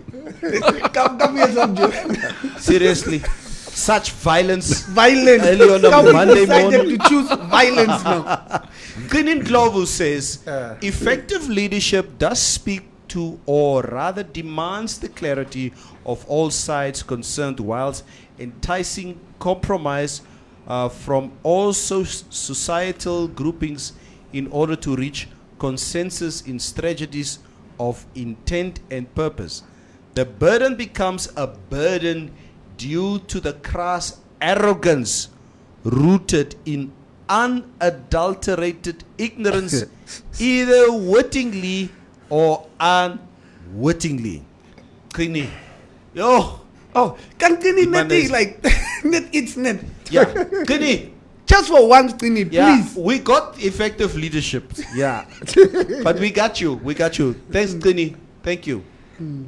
come, come here, Sanju. Seriously, such violence. Violence. Early on a Monday morning to choose violence now. Grinning Glovo says, uh, effective leadership does speak to, or rather demands the clarity of all sides concerned, whilst enticing compromise Uh, from all so societal groupings in order to reach consensus in strategies of intent and purpose. The burden becomes a burden due to the crass arrogance rooted in unadulterated ignorance, either wittingly or unwittingly. Krini. Yo! Oh, can Krini Neti, like, net, it's net. Yeah, Krini. Just for one Krini, yeah. please. We got effective leadership. Yeah. But we got you, we got you. Thanks, Krini. Thank you. Mm.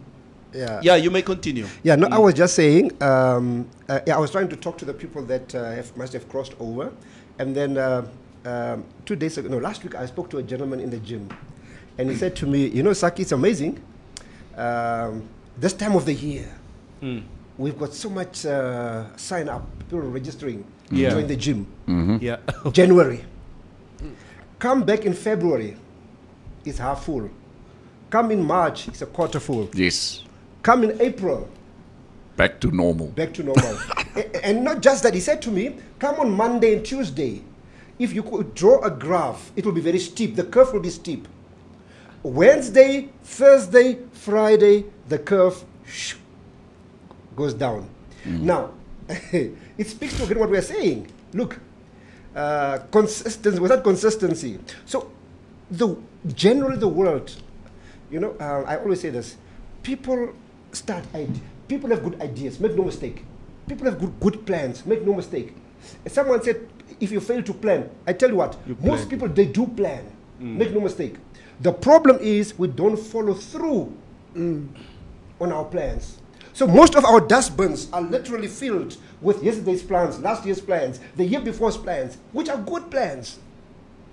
Yeah. Yeah, you may continue. Yeah, no, mm. I was just saying, um, uh, yeah, I was trying to talk to the people that uh, have, must have crossed over. And then uh, um, two days ago, no, last week I spoke to a gentleman in the gym. and he said to me, you know, Saki, it's amazing. Um, this time of the year, mm. we've got so much uh, sign up, people registering yeah. to join the gym. Mm-hmm. Yeah. January. Come back in February, it's half full. Come in March, it's a quarter full. Yes. Come in April. Back to normal. Back to normal. And not just that, he said to me, come on Monday and Tuesday. If you could draw a graph, it will be very steep. The curve will be steep. Wednesday, Thursday, Friday, the curve shoo, goes down. Mm. Now, it speaks to what we are saying. Look, uh, consistency, without consistency. So, the generally the world, you know, uh, I always say this, people start ideas. People have good ideas, make no mistake. People have good, good plans, make no mistake. Someone said, if you fail to plan, I tell you what, you most people, they do plan, mm. make no mistake. The problem is we don't follow through mm. on our plans. So most of our dustbins are literally filled with yesterday's plans, last year's plans, the year before's plans, which are good plans.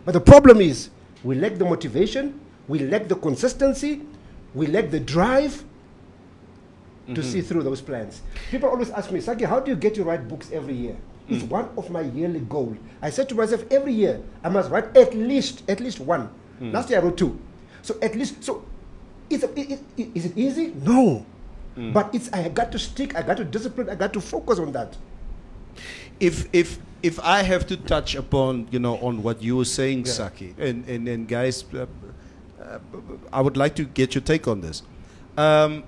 But the problem is we lack the motivation, we lack the consistency, we lack the drive, to mm-hmm. see through those plans. People always ask me, Saki, how do you get to write books every year? Mm. It's one of my yearly goals. I said to myself, every year, I must write at least, at least one. Mm. Last year, I wrote two. So at least, so is it, it, it, is it easy? No. Mm. But it's, I got to stick, I got to discipline, I got to focus on that. If, if, if I have to touch upon, you know, on what you were saying, yeah. Saki, and, and, and guys, uh, uh, I would like to get your take on this. Um,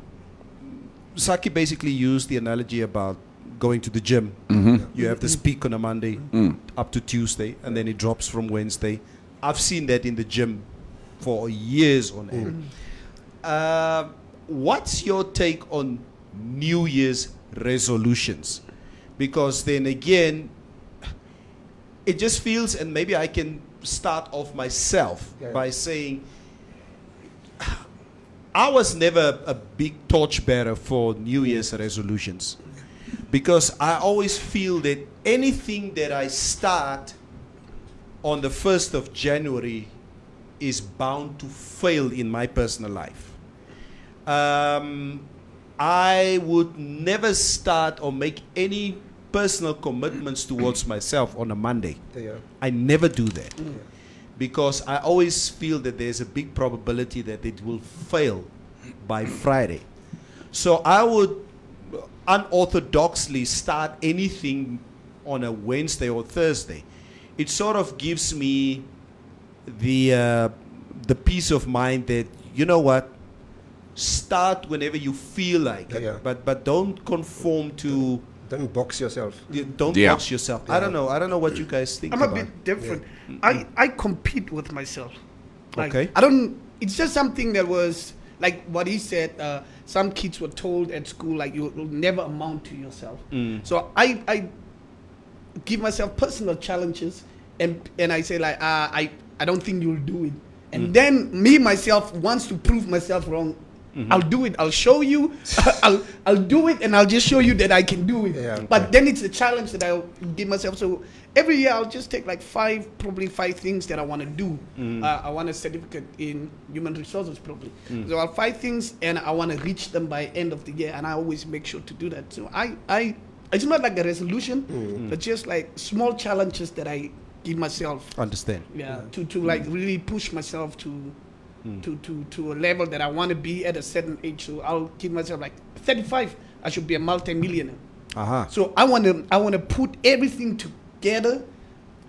Saki basically used the analogy about going to the gym. Mm-hmm. You have this peak on a Monday mm. up to Tuesday, and then it drops from Wednesday. I've seen that in the gym for years on end. Mm. Uh, what's your take on New Year's resolutions? Because then again, it just feels, and maybe I can start off myself yeah. by saying, I was never a big torchbearer for New Year's resolutions because I always feel that anything that I start on the first of January is bound to fail in my personal life. Um, I would never start or make any personal commitments towards myself on a Monday. Yeah. I never do that. Yeah. Because I always feel that there's a big probability that it will fail by Friday. So I would unorthodoxly start anything on a Wednesday or Thursday. It sort of gives me the, uh, the peace of mind that, you know what, start whenever you feel like yeah, it, yeah. But, but don't conform to... Don't box yourself. You don't yeah. box yourself. Yeah. I don't know. I don't know what you guys think I'm about. A bit different. Yeah. I, I compete with myself. Like, okay. I don't... It's just something that was... Like what he said, uh, some kids were told at school, like, you will never amount to yourself. Mm. So I, I give myself personal challenges and, and I say, like, uh, I, I don't think you'll do it. And mm. then me, myself, wants to prove myself wrong. Mm-hmm. I'll do it. I'll show you. I'll I'll do it, and I'll just show you that I can do it. Yeah, okay. But then it's a challenge that I'll give myself. So every year I'll just take like five, probably five things that I want to do. Mm. Uh, I want a certificate in human resources, probably. Mm. So I'll five things, and I want to reach them by end of the year, and I always make sure to do that. So I, I it's not like a resolution, mm-hmm. but just like small challenges that I give myself. Understand? Yeah. Mm-hmm. To to like mm-hmm. really push myself to. Mm. To, to, to a level that I want to be at a certain age. So I'll keep myself like thirty-five. I should be a multi-millionaire. Uh-huh. So I want to I want to put everything together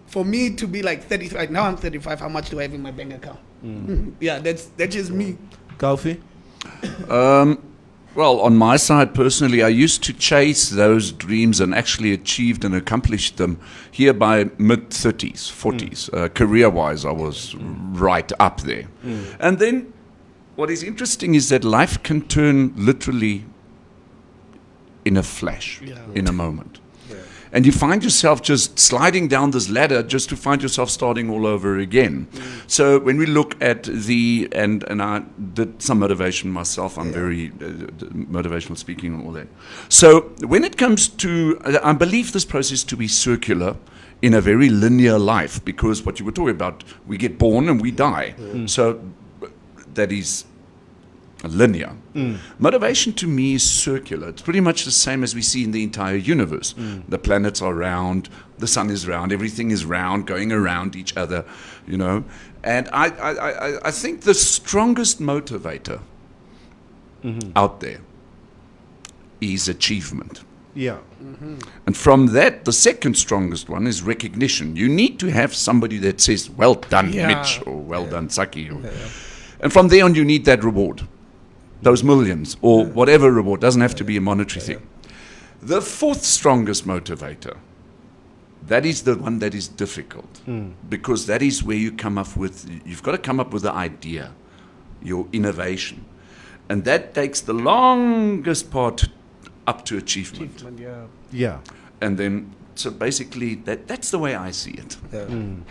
for me to be like thirty-five. Now I'm thirty-five. How much do I have in my bank account? Mm. yeah, that's that's just me. Kofi? Um, well, on my side personally, I used to chase those dreams and actually achieved and accomplished them here by mid-thirties, forties. Mm. Uh, career-wise, I was mm. right up there. Mm. And then what is interesting is that life can turn literally in a flash, yeah. in a moment. Yeah. And you find yourself just sliding down this ladder just to find yourself starting all over again. Mm. So when we look at the, and, and I did some motivation myself, I'm yeah. very uh, motivational speaking and all that. So when it comes to, uh, I believe this process to be circular in a very linear life, because what you were talking about, we get born and we die. Mm. So that is linear. Mm. Motivation to me is circular. It's pretty much the same as we see in the entire universe. Mm. The planets are round, the sun is round, everything is round, going around each other, you know. And I, I, I, I think the strongest motivator mm-hmm. out there is achievement. Yeah. Mm-hmm. And from that, the second strongest one is recognition. You need to have somebody that says, well done, yeah. Mitch, or well yeah. done, Saki. Or, yeah. And from there on, you need that reward. Those millions or yeah. whatever reward. Doesn't have yeah. to be a monetary yeah. thing. The fourth strongest motivator, that is the one that is difficult mm. because that is where you come up with, you've got to come up with the idea, your innovation. And that takes the longest part up to achievement. achievement yeah. yeah. And then, so basically, that that's the way I see it. Yeah. Mm.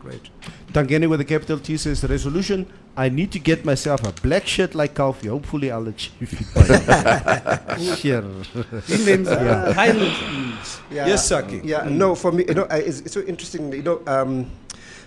Great. Tangeni with a capital T says, resolution, I need to get myself a black shirt like Kofi. Hopefully I'll achieve it by now. Sure. Yeah. Highlands. Yeah. Yes, Saki. Yeah, no, for me, you know, I, it's, it's so interesting, you know, um,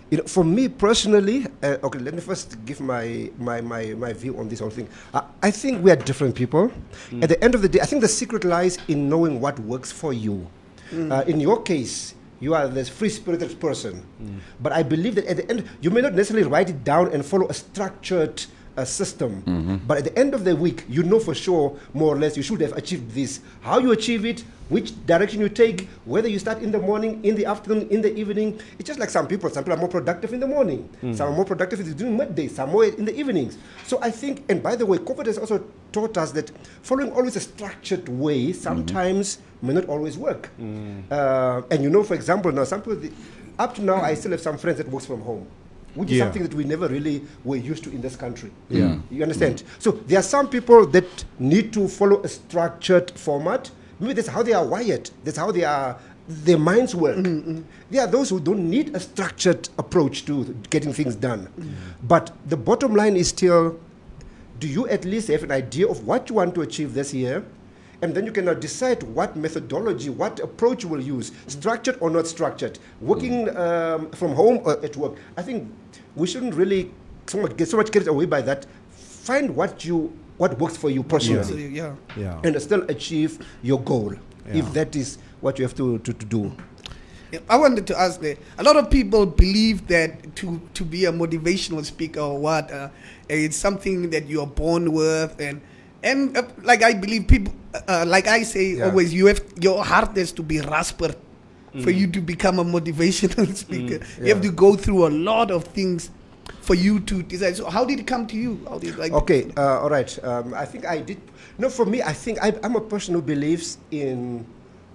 you know, for me personally, uh, okay, let me first give my, my, my, my view on this whole thing. I, I think we are different people. Mm. At the end of the day, I think the secret lies in knowing what works for you. Mm. Uh, in your case, you are this free-spirited person. Mm. But I believe that at the end, you may not necessarily write it down and follow a structured uh, system. Mm-hmm. But at the end of the week, you know for sure, more or less, you should have achieved this. How you achieve it, which direction you take, whether you start in the morning, in the afternoon, in the evening. It's just like some people. Some people are more productive in the morning. Mm. Some are more productive during midday. Some more in the evenings. So I think, and by the way, COVID has also taught us that following always a structured way sometimes mm-hmm. may not always work. Mm. Uh, and you know, for example, now some people, the, up to now, I still have some friends that works from home, which yeah. is something that we never really were used to in this country. Yeah. You understand? Mm. So there are some people that need to follow a structured format. Maybe that's how they are wired. That's how they are, their minds work. Mm-hmm. There are those who don't need a structured approach to getting things done. Mm. But the bottom line is still, do you at least have an idea of what you want to achieve this year? And then you can now decide what methodology, what approach you will use, structured or not structured, working mm. um, from home or at work. I think we shouldn't really so much get so much carried away by that. Find what you what works for you personally, yeah. Yeah. and still achieve your goal, yeah. if that is what you have to, to, to do. I wanted to ask, there, a lot of people believe that to, to be a motivational speaker or what, uh, it's something that you are born with, and and uh, like I believe people, uh, like I say yeah. always, you have your heart has to be rasped mm. for you to become a motivational speaker. Mm, yeah. You have to go through a lot of things for you to decide. So how did it come to you? How did like okay, uh, all right. Um, I think I did. No, for me, I think I, I'm a person who believes in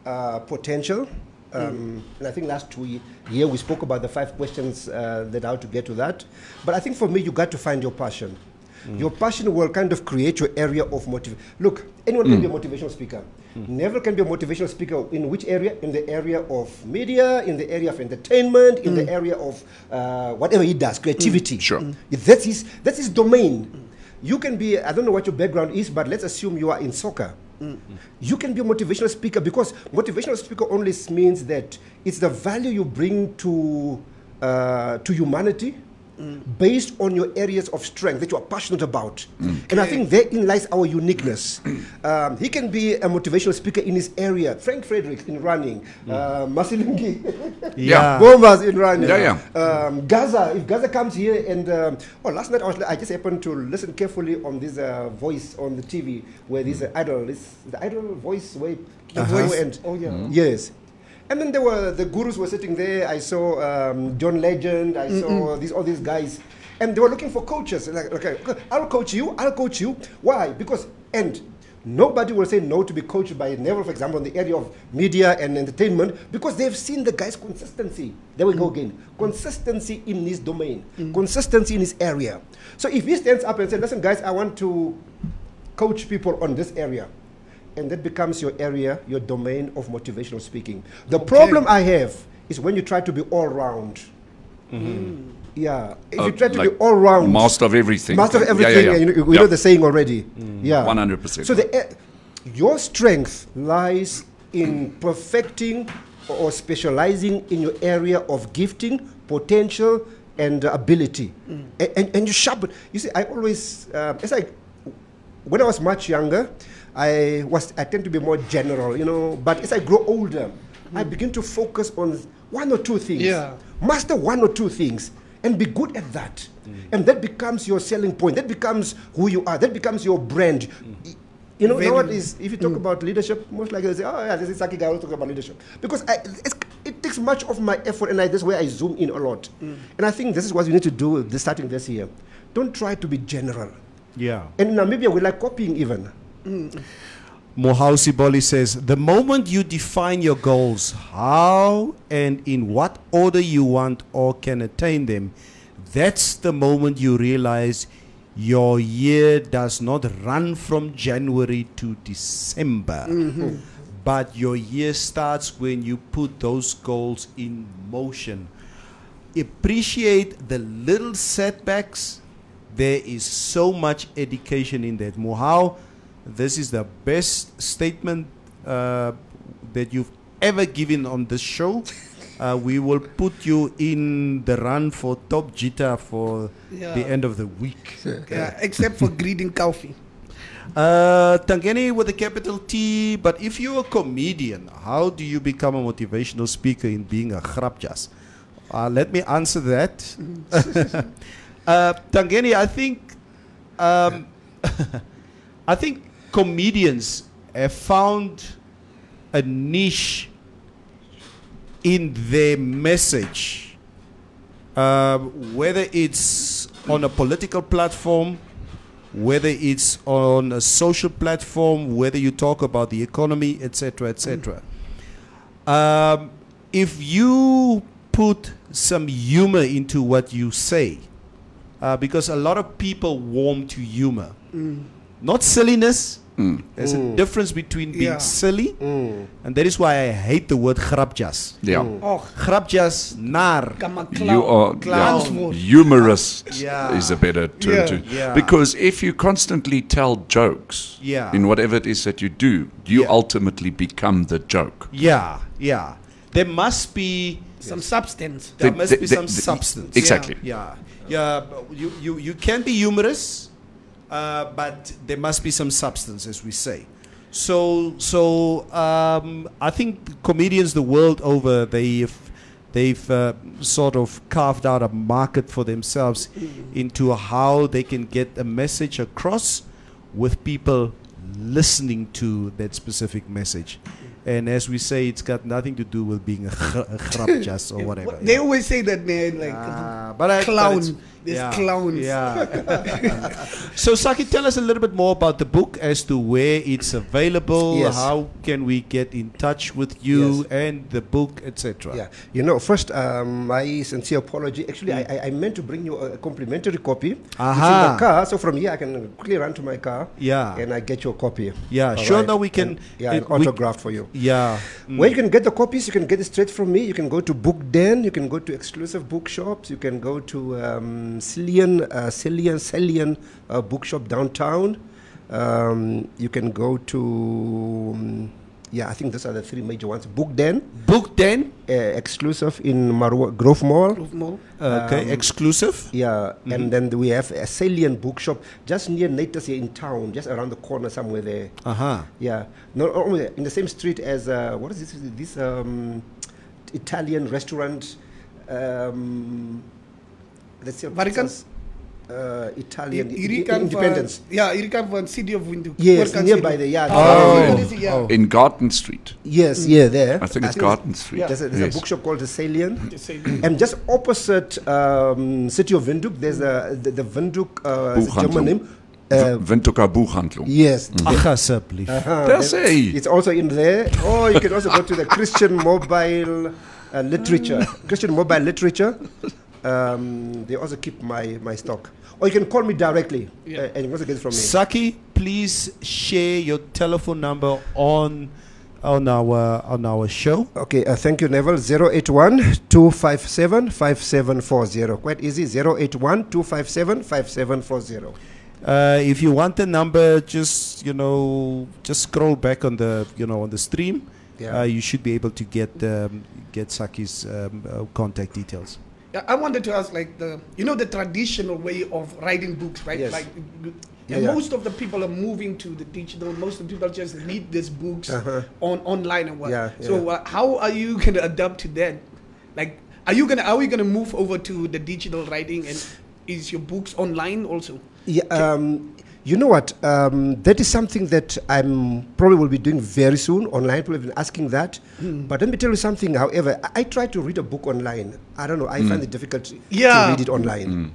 uh, potential. Um, mm. And I think last two year we spoke about the five questions uh, that how to get to that. But I think for me, you got to find your passion. Mm. Your passion will kind of create your area of motivation. Look, anyone mm. can be a motivational speaker. Mm. Never can be a motivational speaker in which area? In the area of media, in the area of entertainment, in mm. the area of uh, whatever he does, creativity. Mm. Sure. Mm. That's his, that's his domain. Mm. You can be, I don't know what your background is, but let's assume you are in soccer. Mm. You can be a motivational speaker because motivational speaker only means that it's the value you bring to, uh, to humanity, based on your areas of strength that you are passionate about. Mm. And I think therein lies our uniqueness. Um, he can be a motivational speaker in his area. Frank Fredericks in running. Mm. Uh, Masilingi. Yeah. Bombas in running. Yeah, yeah. Um, Gaza. If Gaza comes here and... Um, oh, last night I, was, I just happened to listen carefully on this uh, voice on the T V where this uh, idol, this, the idol voice way... The uh-huh. voice. And, oh, yeah. Mm. Yes. And then there were the gurus were sitting there. I saw um, John Legend. I Mm-mm. saw these all these guys, and they were looking for coaches. Like, okay, I'll coach you. I'll coach you. Why? Because and nobody will say no to be coached by Neville, for example, in the area of media and entertainment, because they've seen the guy's consistency. There we go again. Consistency in his domain. Mm-hmm. Consistency in his area. So if he stands up and says, "Listen, guys, I want to coach people on this area." And that becomes your area, your domain of motivational speaking. The okay. problem I have is when you try to be all-round. Mm-hmm. Yeah. If uh, you try to like be all-round. Master of everything. Master of everything. Yeah, yeah, yeah. You know, we yeah. know the saying already. Mm. Yeah. one hundred percent. So the, uh, your strength lies in perfecting or specializing in your area of gifting, potential, and uh, ability. Mm. And, and, and you sharpen. You see, I always, uh, it's like, when I was much younger, I was, I tend to be more general, you know, but as I grow older, mm. I begin to focus on one or two things. Yeah. Master one or two things and be good at that. Mm. And that becomes your selling point. That becomes who you are. That becomes your brand. Mm. You know, nowadays, if you talk mm. about leadership, most likely they say, oh, yeah, this is Saki guy, I want to talk about leadership. Because I, it's, it takes much of my effort, and I, that's where I zoom in a lot. Mm. And I think this is what you need to do this, starting this year. Don't try to be general. Yeah. And in Namibia, we like copying even. Mm. Mohausi Boli says, the moment you define your goals, how and in what order you want or can attain them, that's the moment you realize your year does not run from January to December. Mm-hmm. But your year starts when you put those goals in motion. Appreciate the little setbacks. There is so much education in that. Mohau, this is the best statement uh, that you've ever given on this show. Uh, we will put you in the run for top jitter for yeah. the end of the week. Okay. Yeah, except for greeting Kofi. Uh, Tangeni with a capital T. But if you're a comedian, how do you become a motivational speaker in being a grapjas? Uh, let me answer that. uh, Tangeni, I think... Um, I think comedians have found a niche in their message, uh, whether it's on a political platform, whether it's on a social platform, whether you talk about the economy, et cetera, et cetera. Um, if you put some humor into what you say, uh, because a lot of people warm to humor. Mm. Not silliness. Mm. There's mm. a difference between being yeah. silly, mm. and that is why I hate the word grapjas. Yeah. Mm. Oh, grapjas, nar. You are yeah. humorous yeah. is a better term yeah. to yeah. because if you constantly tell jokes yeah. in whatever it is that you do, you yeah. ultimately become the joke. Yeah, yeah. There must be some yes. substance. There the, must the, be the, some the, substance. Exactly. Yeah, yeah. yeah. You you you can be humorous. Uh, but there must be some substance, as we say. So, so um, I think comedians the world over, they've, they've uh, sort of carved out a market for themselves into how they can get a message across with people listening to that specific message. And as we say, it's got nothing to do with being a grapjas or whatever. They yeah. always say that, man, like ah, but I, clown. But there's yeah, clowns. Yeah. So, Saki, tell us a little bit more about the book as to where it's available. Yes. How can we get in touch with you yes. and the book, et cetera. Yeah. You know, first, um, my sincere apology. Actually, mm. I, I meant to bring you a complimentary copy. Aha. It's in the car, so from here I can quickly run to my car. Yeah. And I get your copy. Yeah. All sure. Right. Now we can. And, yeah. An autograph for you. Yeah. Mm. Well, you can get the copies. You can get it straight from me. You can go to Book Den. You can go to exclusive bookshops. You can go to um, Cillian, uh, Cillian, Cillian uh, bookshop downtown. Um, you can go to, um, yeah, I think those are the three major ones. Book Den. Book Den. Uh, exclusive in Maru Grove Mall. Grove Mall. Uh, okay. Um, exclusive. Yeah. Mm-hmm. And then we have a Cillian bookshop just near Natus here in town, just around the corner somewhere there. Uh-huh. Yeah. Not only in the same street as, uh, what is this? This um, Italian restaurant. Um, That's your Vatican's uh, Italian I, I, independence. Yeah, Irika van City of Windu. Yes, nearby the yard. Oh. Oh. Oh. In Garden Street. Yes, mm. yeah, there. I think I it's think Garden it's, Street. Yeah. There's, a, there's yes. a bookshop called the Salient. The Salient. And just opposite um, City of Windhoek, there's a, the, the Windhoek, uh, is a German name. Uh, Windhoeker Buchhandlung. Yes. Mm. That's it. It's also in there. Oh, you can also go to the Christian Mobile uh, Literature. Christian Mobile Literature. Um, they also keep my, my stock. Or you can call me directly yeah. uh, and you also get it from me. Saki, please share your telephone number on on our on our show. Okay, uh, thank you, Neville. zero eight one, two five seven, five seven four zero. Quite easy. zero eight one, two five seven, five seven four zero. Uh, if you want the number, just you know, just scroll back on the you know on the stream. Yeah. Uh, you should be able to get um, get Saki's um, uh, contact details. I wanted to ask, like, the you know the traditional way of writing books, right? Yes. Like, yeah, yeah. most of the people are moving to the digital. Most of the people just read these books uh-huh. on online and what. Yeah, yeah. So uh, how are you going to adapt to that? Like, are you gonna are we gonna move over to the digital writing, and is your books online also? Yeah. Um, you know what? Um, that is something that I'm probably will be doing very soon online. People have been asking that. Mm. But let me tell you something. However, I, I try to read a book online. I don't know. I mm. find it difficult yeah. to read it online. Mm.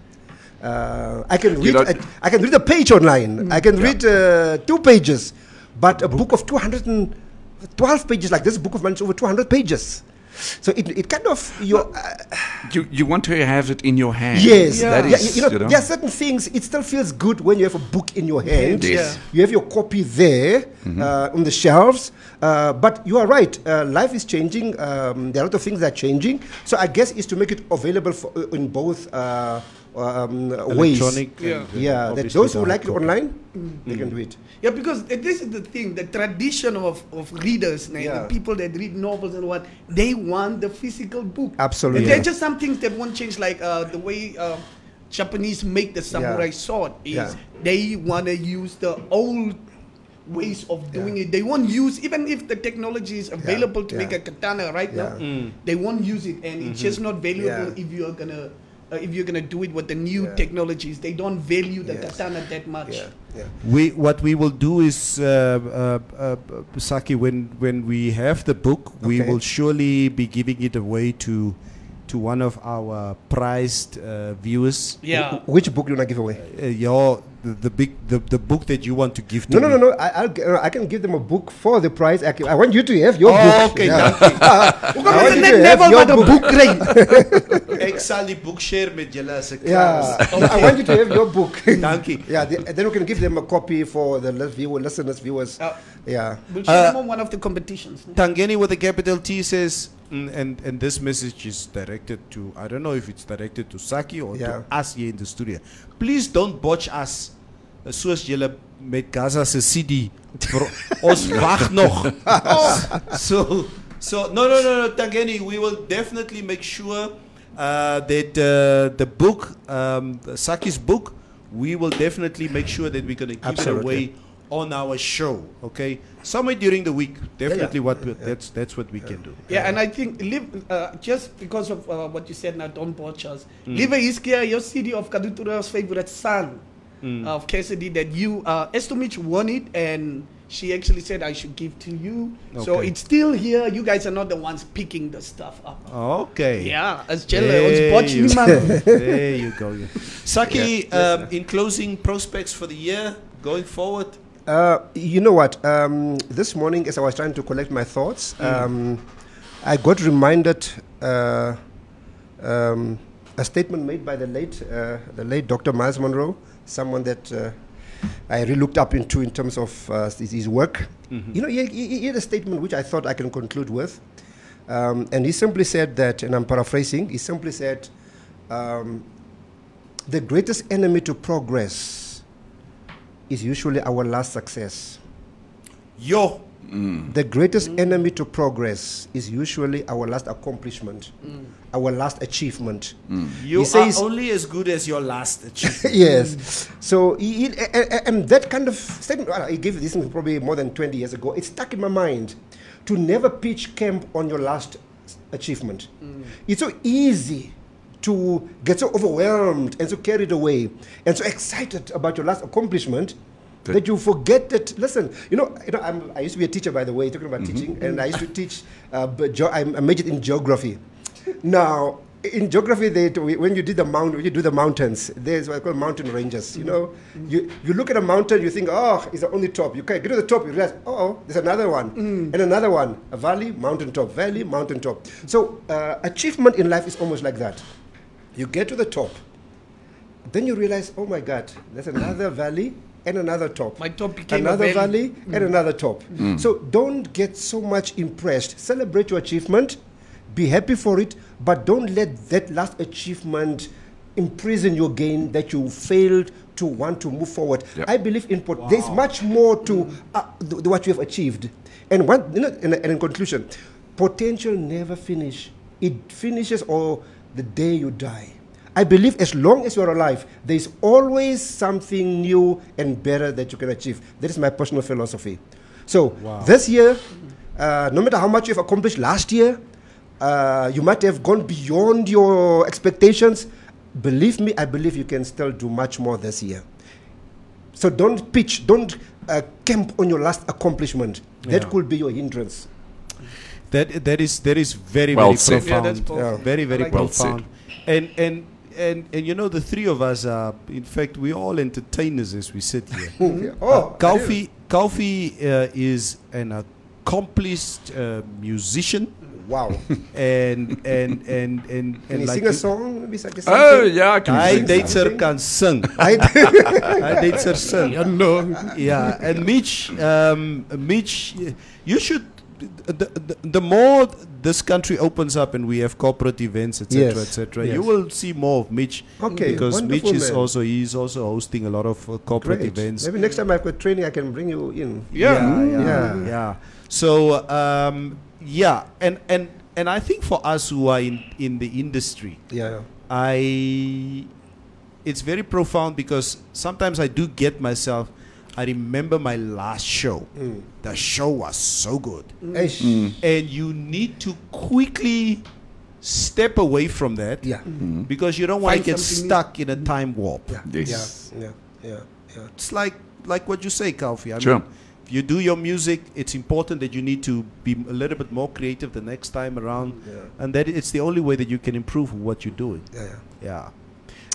Uh, I can read. I, I can read a page online. Mm. I can yeah. read uh, two pages, but a book, book of two hundred and twelve pages like this book of mine is over two hundred pages. So it it kind of your uh, you you want to have it in your hand. Yes, yeah. that is. Yeah, you, know, you know, there are certain things. It still feels good when you have a book in your hand. Yes. Yeah. You have your copy there mm-hmm. uh, on the shelves. Uh, but you are right. Uh, life is changing. Um, there are a lot of things that are changing. So I guess it's to make it available for, uh, in both uh, um, ways. Electronic. Yeah. yeah that those who like it online, mm. they mm. can do it. Yeah, because uh, this is the thing. The tradition of, of readers, like, yeah. the people that read novels and what, they want the physical book. Absolutely. Yeah. There are just some things that won't change, like uh, the way uh, Japanese make the samurai yeah. sword is yeah. they want to use the old ways of doing yeah. it. They won't use, even if the technology is available yeah. to yeah. make a katana right yeah. now, mm. they won't use it, and mm-hmm. it's just not valuable yeah. if you're gonna uh, if you're gonna do it with the new yeah. technologies. They don't value the yes. katana that much. Yeah. Yeah. We what we will do is uh, uh, uh, Saki, when when we have the book, okay. we will surely be giving it away to to one of our prized uh, viewers. Yeah. Wh- which book do you want to give away? Uh, your The, the big the, the book that you want to give to no no no no I I'll, uh, I can give them a book for the prize. I, can, I want you to have your oh, book. Okay, yeah. We're going to never but a book grade. Exali bookshare me jealous. Yeah, I want you to have your book. Thank you. Yeah, the, then we can give them a copy for the viewer, listeners, viewers. Uh, yeah. We'll show uh, them on one of the competitions. Tangeni with a capital T says, mm, and and this message is directed to I don't know if it's directed to Saki or yeah. to us here in the studio. Please don't botch us. Soos julle met Gaza se C D ons wag nog. So so no no no no Tangeni, we will definitely make sure uh, that uh, the book um, Saki's book, we will definitely make sure that we're going to give Absolutely. It away on our show, okay? Somewhere during the week, definitely. Yeah, yeah. What we, yeah. that's that's what we yeah. can do. Yeah, yeah, and I think live uh, just because of uh, what you said now, don't watch us. Mm. Live Iskia, your C D of Kadutura's favorite son. Mm. Of Cassidy that you uh Estomich won it, and she actually said I should give to you. Okay. So it's still here. You guys are not the ones picking the stuff up. Okay. Yeah, as Jelle was watching. There you go. Yeah. Saki, yeah. Um, in closing, prospects for the year going forward. Uh, you know what? Um, this morning, as I was trying to collect my thoughts, mm. um, I got reminded. Uh, um, A statement made by the late, uh, the late Doctor Miles Monroe, someone that uh, I really looked up into in terms of uh, his, his work. Mm-hmm. You know, he, he had a statement which I thought I can conclude with, um, and he simply said that, and I'm paraphrasing. He simply said, um, "The greatest enemy to progress is usually our last success." Yo. Mm. The greatest mm. enemy to progress is usually our last accomplishment, mm. our last achievement. Mm. You he says, are only as good as your last achievement. Yes. Mm. So, he, he, and that kind of statement, I gave this probably more than twenty years ago. It stuck in my mind. To never pitch camp on your last achievement. Mm. It's so easy to get so overwhelmed and so carried away and so excited about your last accomplishment that you forget that. Listen, you know, you know, I'm, I used to be a teacher, by the way, talking about mm-hmm. teaching, and I used to teach. Uh, but ge- I majored in geography. Now, in geography, they t- when you did the mount, when you do the mountains, there's what I call mountain ranges. Mm-hmm. You know, mm-hmm. you you look at a mountain, you think, oh, it's the only top. You can't get to the top, you realize, oh, there's another one, mm. and another one, a valley, mountain top, valley, mountain top. So, uh, achievement in life is almost like that. You get to the top, then you realize, oh my God, there's another valley. And another top. My top became another valley, valley mm. and another top. Mm. So don't get so much impressed. Celebrate your achievement, be happy for it, but don't let that last achievement imprison your gain that you failed to want to move forward. Yep. I believe in pot- wow. there's much more to uh, th- th- what you have achieved. And one, you know, and, and in conclusion, potential never finish. It finishes or the day you die. I believe as long as you are alive, there is always something new and better that you can achieve. That is my personal philosophy. So wow. this year, uh, no matter how much you've accomplished last year, uh, you might have gone beyond your expectations. Believe me, I believe you can still do much more this year. So don't pitch, don't uh, camp on your last accomplishment. That yeah. could be your hindrance. That that is that is very well very said. profound. Yeah, that's yeah. Very very like profound. And, and and and you know, the three of us are, in fact, we're all entertainers as we sit here. yeah. Oh, Kofi uh, uh, is an accomplished uh, musician. Wow. and and and and, and can you like sing a song? Oh yeah, can I date her can sing. I date her sing. Yeah, and Mitch, um, Mitch, you should. The, the, the more this country opens up and we have corporate events, etc, yes. etc, yes. you will see more of Mitch. Okay, because Mitch is man. also he's also hosting a lot of uh, corporate Great. events. Maybe next time I've got training, I can bring you in. Yeah, yeah, mm. yeah, yeah. yeah. So um, yeah, and and and I think for us who are in in the industry, yeah, I it's very profound because sometimes I do get myself. I remember my last show. Mm. The show was so good. Mm. And you need to quickly step away from that yeah. mm-hmm. because you don't want to get stuck in a time warp. Yeah. Yes. Yeah. Yeah. Yeah. Yeah. It's like like what you say, Kofi. I sure. mean, if you do your music, it's important that you need to be a little bit more creative the next time around. Yeah. And that it's the only way that you can improve what you're doing. Yeah. Yeah. yeah.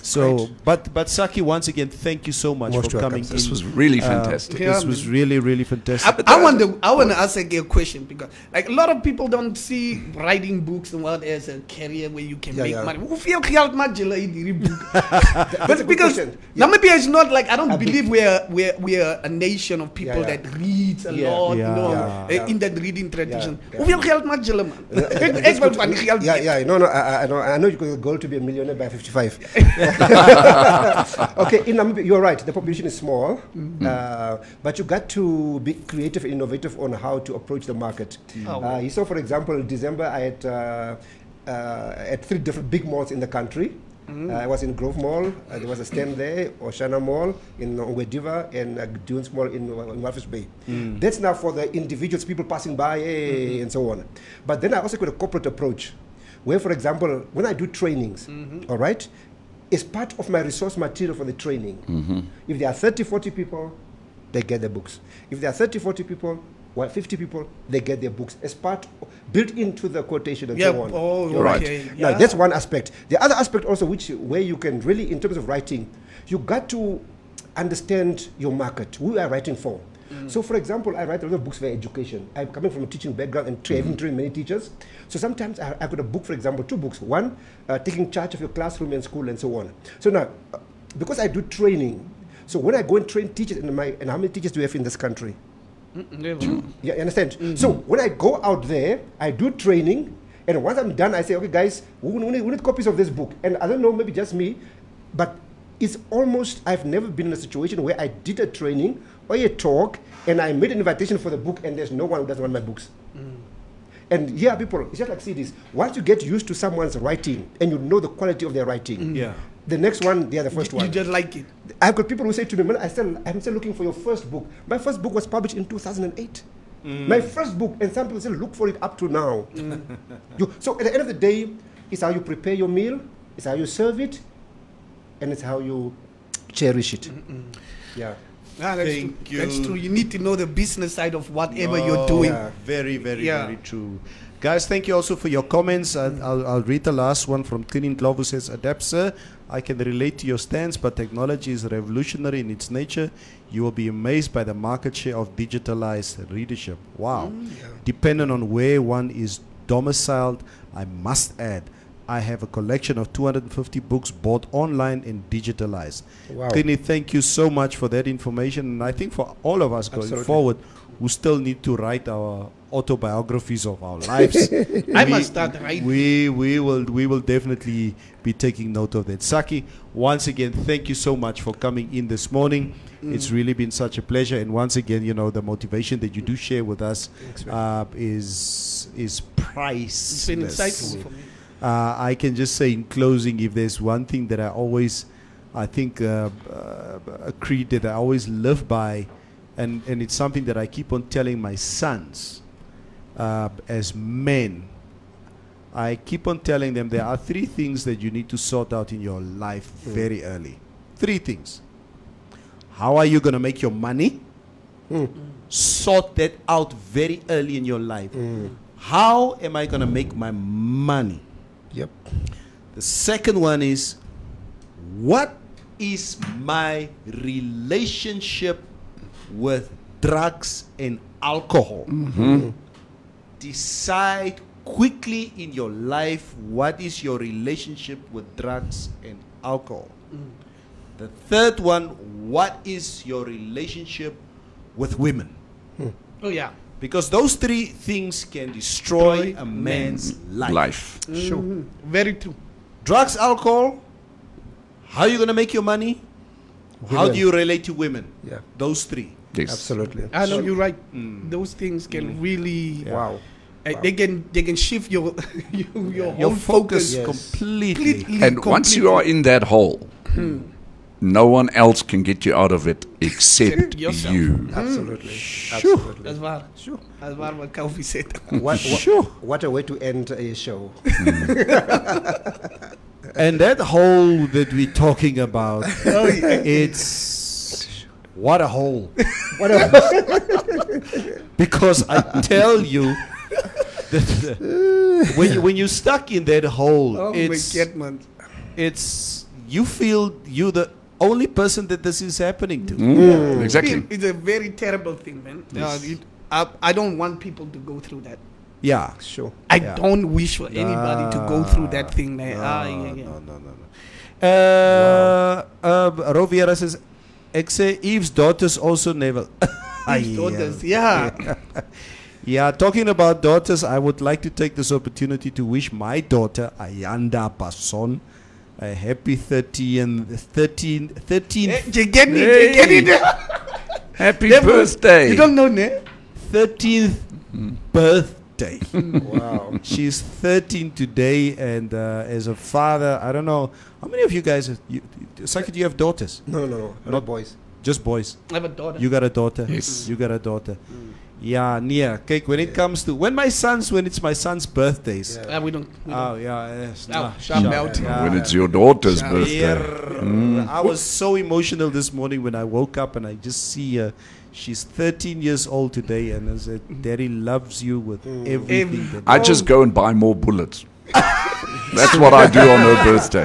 So, Great. but but Saki, once again, thank you so much Most for coming. This in. was really uh, fantastic. Yeah, this was really, really fantastic. I, I want to I want to ask a question because, like, a lot of people don't see writing books and what as a career where you can yeah, make yeah. money. But because yeah. Namibia is not like I don't I believe be. we're we're we're a nation of people yeah, yeah. that reads a yeah. lot, yeah. you know, yeah. Yeah. in that reading tradition. Yeah, yeah. yeah. No, no, I, I know I know you could go to be a millionaire by fifty-five. Okay, in Namibia, you're right. The population is small, mm-hmm. uh, but you got to be creative and innovative on how to approach the market. Mm. Oh. Uh, you saw, for example, in December, I had uh, uh, at three different big malls in the country. Mm. Uh, I was in Grove Mall, uh, there was a stand there, Oshana Mall in Ongwediva, and uh, Dunes Mall in, uh, in Walvis Bay. Mm. That's now for the individuals, people passing by, hey, mm-hmm. and so on. But then I also got a corporate approach, where, for example, when I do trainings, mm-hmm. all right? It's part of my resource material for the training. Mm-hmm. If there are thirty, forty people, they get the books. If there are thirty, forty people, well, fifty people, they get their books as part, of, built into the quotation and yep. so on. Oh, You're right. Okay. Yeah. Now, that's one aspect. The other aspect also, which where you can really, in terms of writing, you got to understand your market, who you are writing for. Mm. So, for example, I write a lot of books for education. I'm coming from a teaching background and tra- mm-hmm. having trained many teachers. So sometimes I, I got a book, for example, two books. One, uh, taking charge of your classroom and school and so on. So now, uh, because I do training, so when I go and train teachers, and, my, and how many teachers do we have in this country? Mm-hmm. Two. Yeah, you understand? Mm-hmm. So when I go out there, I do training, and once I'm done, I say, okay, guys, we need, we need copies of this book. And I don't know, maybe just me, but it's almost, I've never been in a situation where I did a training or a talk and I made an invitation for the book and there's no one who doesn't want my books. Mm. And yeah, people, it's just like C Ds. Once you get used to someone's writing and you know the quality of their writing, mm. yeah. the next one, they are the first you one. You just like it. I've got people who say to me, man, I still, I'm still looking for your first book. My first book was published in two thousand eight. Mm. My first book, and some people still look for it up to now. Mm. you, so at the end of the day, it's how you prepare your meal, it's how you serve it, and it's how you cherish it. Mm-mm. Yeah. Ah, that's Thank true. you. That's true. You need to know the business side of whatever no, you're doing. Yeah. Very, very, yeah. very true. Guys, thank you also for your comments. I, I'll, I'll read the last one from Clinin Glove, who says, Adapt, sir, I can relate to your stance, but technology is revolutionary in its nature. You will be amazed by the market share of digitalized readership. Wow. Mm, yeah. Depending on where one is domiciled, I must add, I have a collection of two hundred fifty books bought online and digitalized. Wow. Trini, thank you so much for that information. And I think for all of us going Absolutely. forward, we still need to write our autobiographies of our lives. I we, must start writing. We, we, will, we will definitely be taking note of that. Saki, once again, thank you so much for coming in this morning. Mm. It's really been such a pleasure. And once again, you know, the motivation that you do share with us uh, is, is priceless. It's been insightful for me. Uh, I can just say in closing, if there's one thing that I always, I think, uh, uh, a creed that I always live by, and, and it's something that I keep on telling my sons uh, as men, I keep on telling them there are three things that you need to sort out in your life mm. very early. Three things. How are you going to make your money? Mm. Mm. Sort that out very early in your life. Mm. How am I going to make my money? Yep. The second one is, what is my relationship with drugs and alcohol? Mm-hmm. Decide quickly in your life, what is your relationship with drugs and alcohol? Mm. The third one, what is your relationship with women? Mm. Oh, yeah. Because those three things can destroy a man's life. Life. Mm-hmm. Sure. Very true. Drugs, alcohol, how are you going to make your money? Women. How do you relate to women? Yeah. Those three. Yes. Absolutely. I know you're right. Mm. Those things can mm. really... Yeah. Wow. Uh, wow. They can they can shift your your, your, yeah. your focus, focus yes. completely. completely. And completely. Once you are in that hole, mm. no one else can get you out of it except yourself. You. Absolutely, mm. absolutely. That's what sure. that's what what Kofi said. What, what, sure. what a way to end a show. Mm. And that hole that we're talking about, oh, yeah. it's. What a hole. What a hole. Because I tell you, that when, you when you're stuck in that hole, oh it's, it's you feel you're the only person that this is happening to. Mm, yeah. Exactly. It's a very terrible thing, man. Yes. Uh, it, I, I don't want people to go through that. Yeah, sure. I yeah. don't wish for anybody uh, to go through that thing. Like, no, ah, yeah, yeah. no, no, no. no. Uh, wow. uh, Roviera says, Exe, Eve's daughters also never. Eve's daughters, yeah. Yeah. Yeah, talking about daughters, I would like to take this opportunity to wish my daughter, Ayanda Basson, a happy thirtieth, thirteenth, thirteenth. You get it, you get it. Happy birthday. You don't know, ne? thirteenth mm. birthday. Wow. She's thirteen today, and uh, as a father, I don't know. How many of you guys, have, you, Saki, do you have daughters? No, no, no. Not, not boys. Just boys. I have a daughter. You got a daughter? Yes. You got a daughter. Mm. Yeah, Nia. Cake, when yeah. it comes to, when my son's, when it's my son's birthdays. Yeah. Uh, we don't. We oh, don't. yeah. Yes. No, no, no, no. Yeah. When it's your daughter's Shab birthday. Mm. I was so emotional this morning when I woke up and I just see her. She's thirteen years old today and I said, Daddy loves you with mm. everything. Every I just go and buy more bullets. That's what I do on her birthday.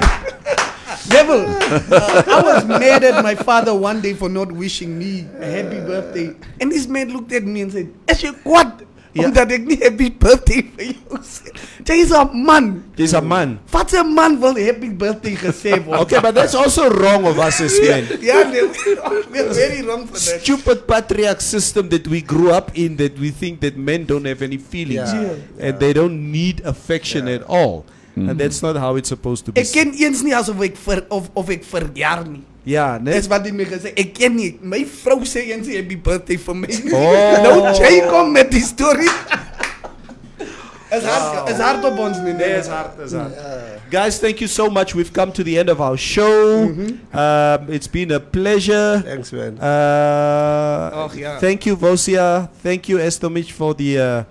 Neville, uh, I was mad at my father one day for not wishing me a happy birthday. And this man looked at me and said, Ashe, what? Yeah. Happy birthday for you. There is a man. There is a man. What's a man for happy birthday? Okay, but that's also wrong of us as men. Yeah, they're, they're very wrong for that. Stupid patriarch system that we grew up in, that we think that men don't have any feelings. Yeah. Yeah. And yeah. they don't need affection yeah. at all. Mm-hmm. And that's not how it's supposed to be. Ek ken eens nie asof ek ver of of ek verjaar nie. Ja, nee. Dis wat die my gesê, ek ken nie. My vrou sê eens happy birthday vir my. Oh. Nou jy kom met die storie. As hard as hard op ons nie, nee, as hard as hard. Yeah. Guys, thank you so much. We've come to the end of our show. Mm-hmm. Um, it's been a pleasure. Thanks, man. Uh, oh, yeah. Thank you, Vosia. Thank you, Estomich, for the uh,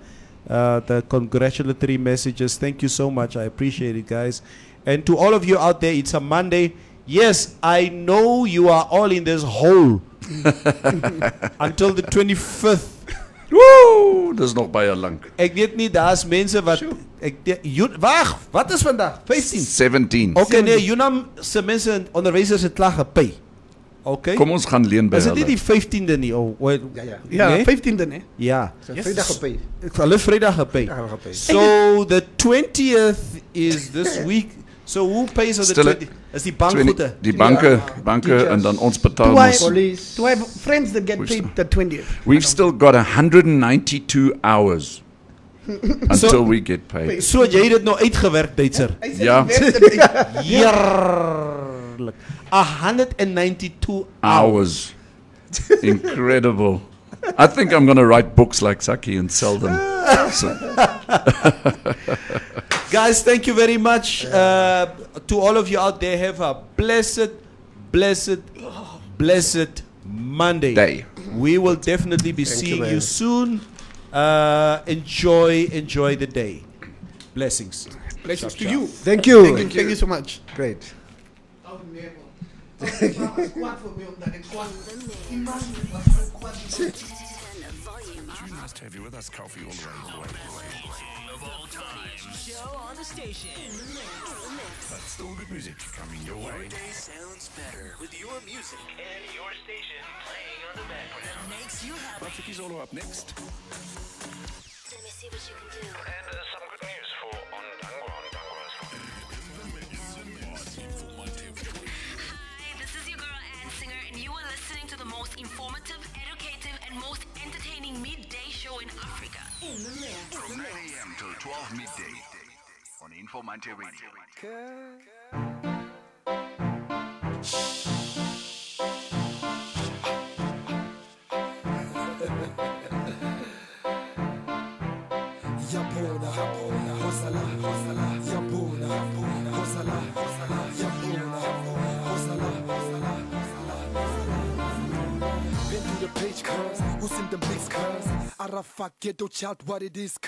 Uh, the congratulatory messages. Thank you so much. I appreciate it, guys. And to all of you out there, it's a Monday. Yes, I know you are all in this hole until the twenty-fifth. Woo! Dis nog baie lank. Ek weet nie, daar's mense wat sure. ek wag, wat is vandag? fifteen, seventeen. Okay, nee, Junam se mense en onderwysers het klaar gepay. Okay. Kom ons gaan leen by hulle. Is dit nie die vyftiende nie? Oh, well, ja, ja. Ja, vyftiende nie. Ja. Vrydag gepay. Hulle Vrydag gepay. So the twentieth is this week. So who pays on the twentieth? Is die bankgoede. Die banke, yeah. banke en dan ons betaal ons. Do I have friends that get paid the twentieth? We've still got one hundred ninety-two hours. Until so, we get paid. So jy het dit nou uitgewerk, Duitser. Ja. Heerlik. one hundred ninety-two hours. hours. Incredible. I think I'm going to write books like Saki and sell them. So. Guys, thank you very much. Uh, to all of you out there, have a blessed, blessed, blessed Monday. Day. We will definitely be thank seeing you, you soon. Uh, enjoy, enjoy the day. Blessings. Blessings to you. Thank you. Thank you. Thank you. Thank you so much. Great. We must have you with us, Kofi, all the way. Of all time. Show on the station. In the mix. But still good music coming your way. Your day sounds better with your music and your station playing on the background. That makes you happy. Patrick is all up next. Let me see what you can do. And uh, some good news for on Dangwa. On Dangwa's phone. Hi, this is your girl and singer, and you are listening to the most informative, educative, and most entertaining midday show in Africa. In the mix. From nine a m to twelve midday on Informanté Radio. Yapona, yapona, hosala, hosala, yapona, yapona, hosala, hosala, yapona, yapona, hosala, hosala, hosala. Been through the page, cuz who's in the mix, cuz I don't fuck it, don't shout what it is, cuz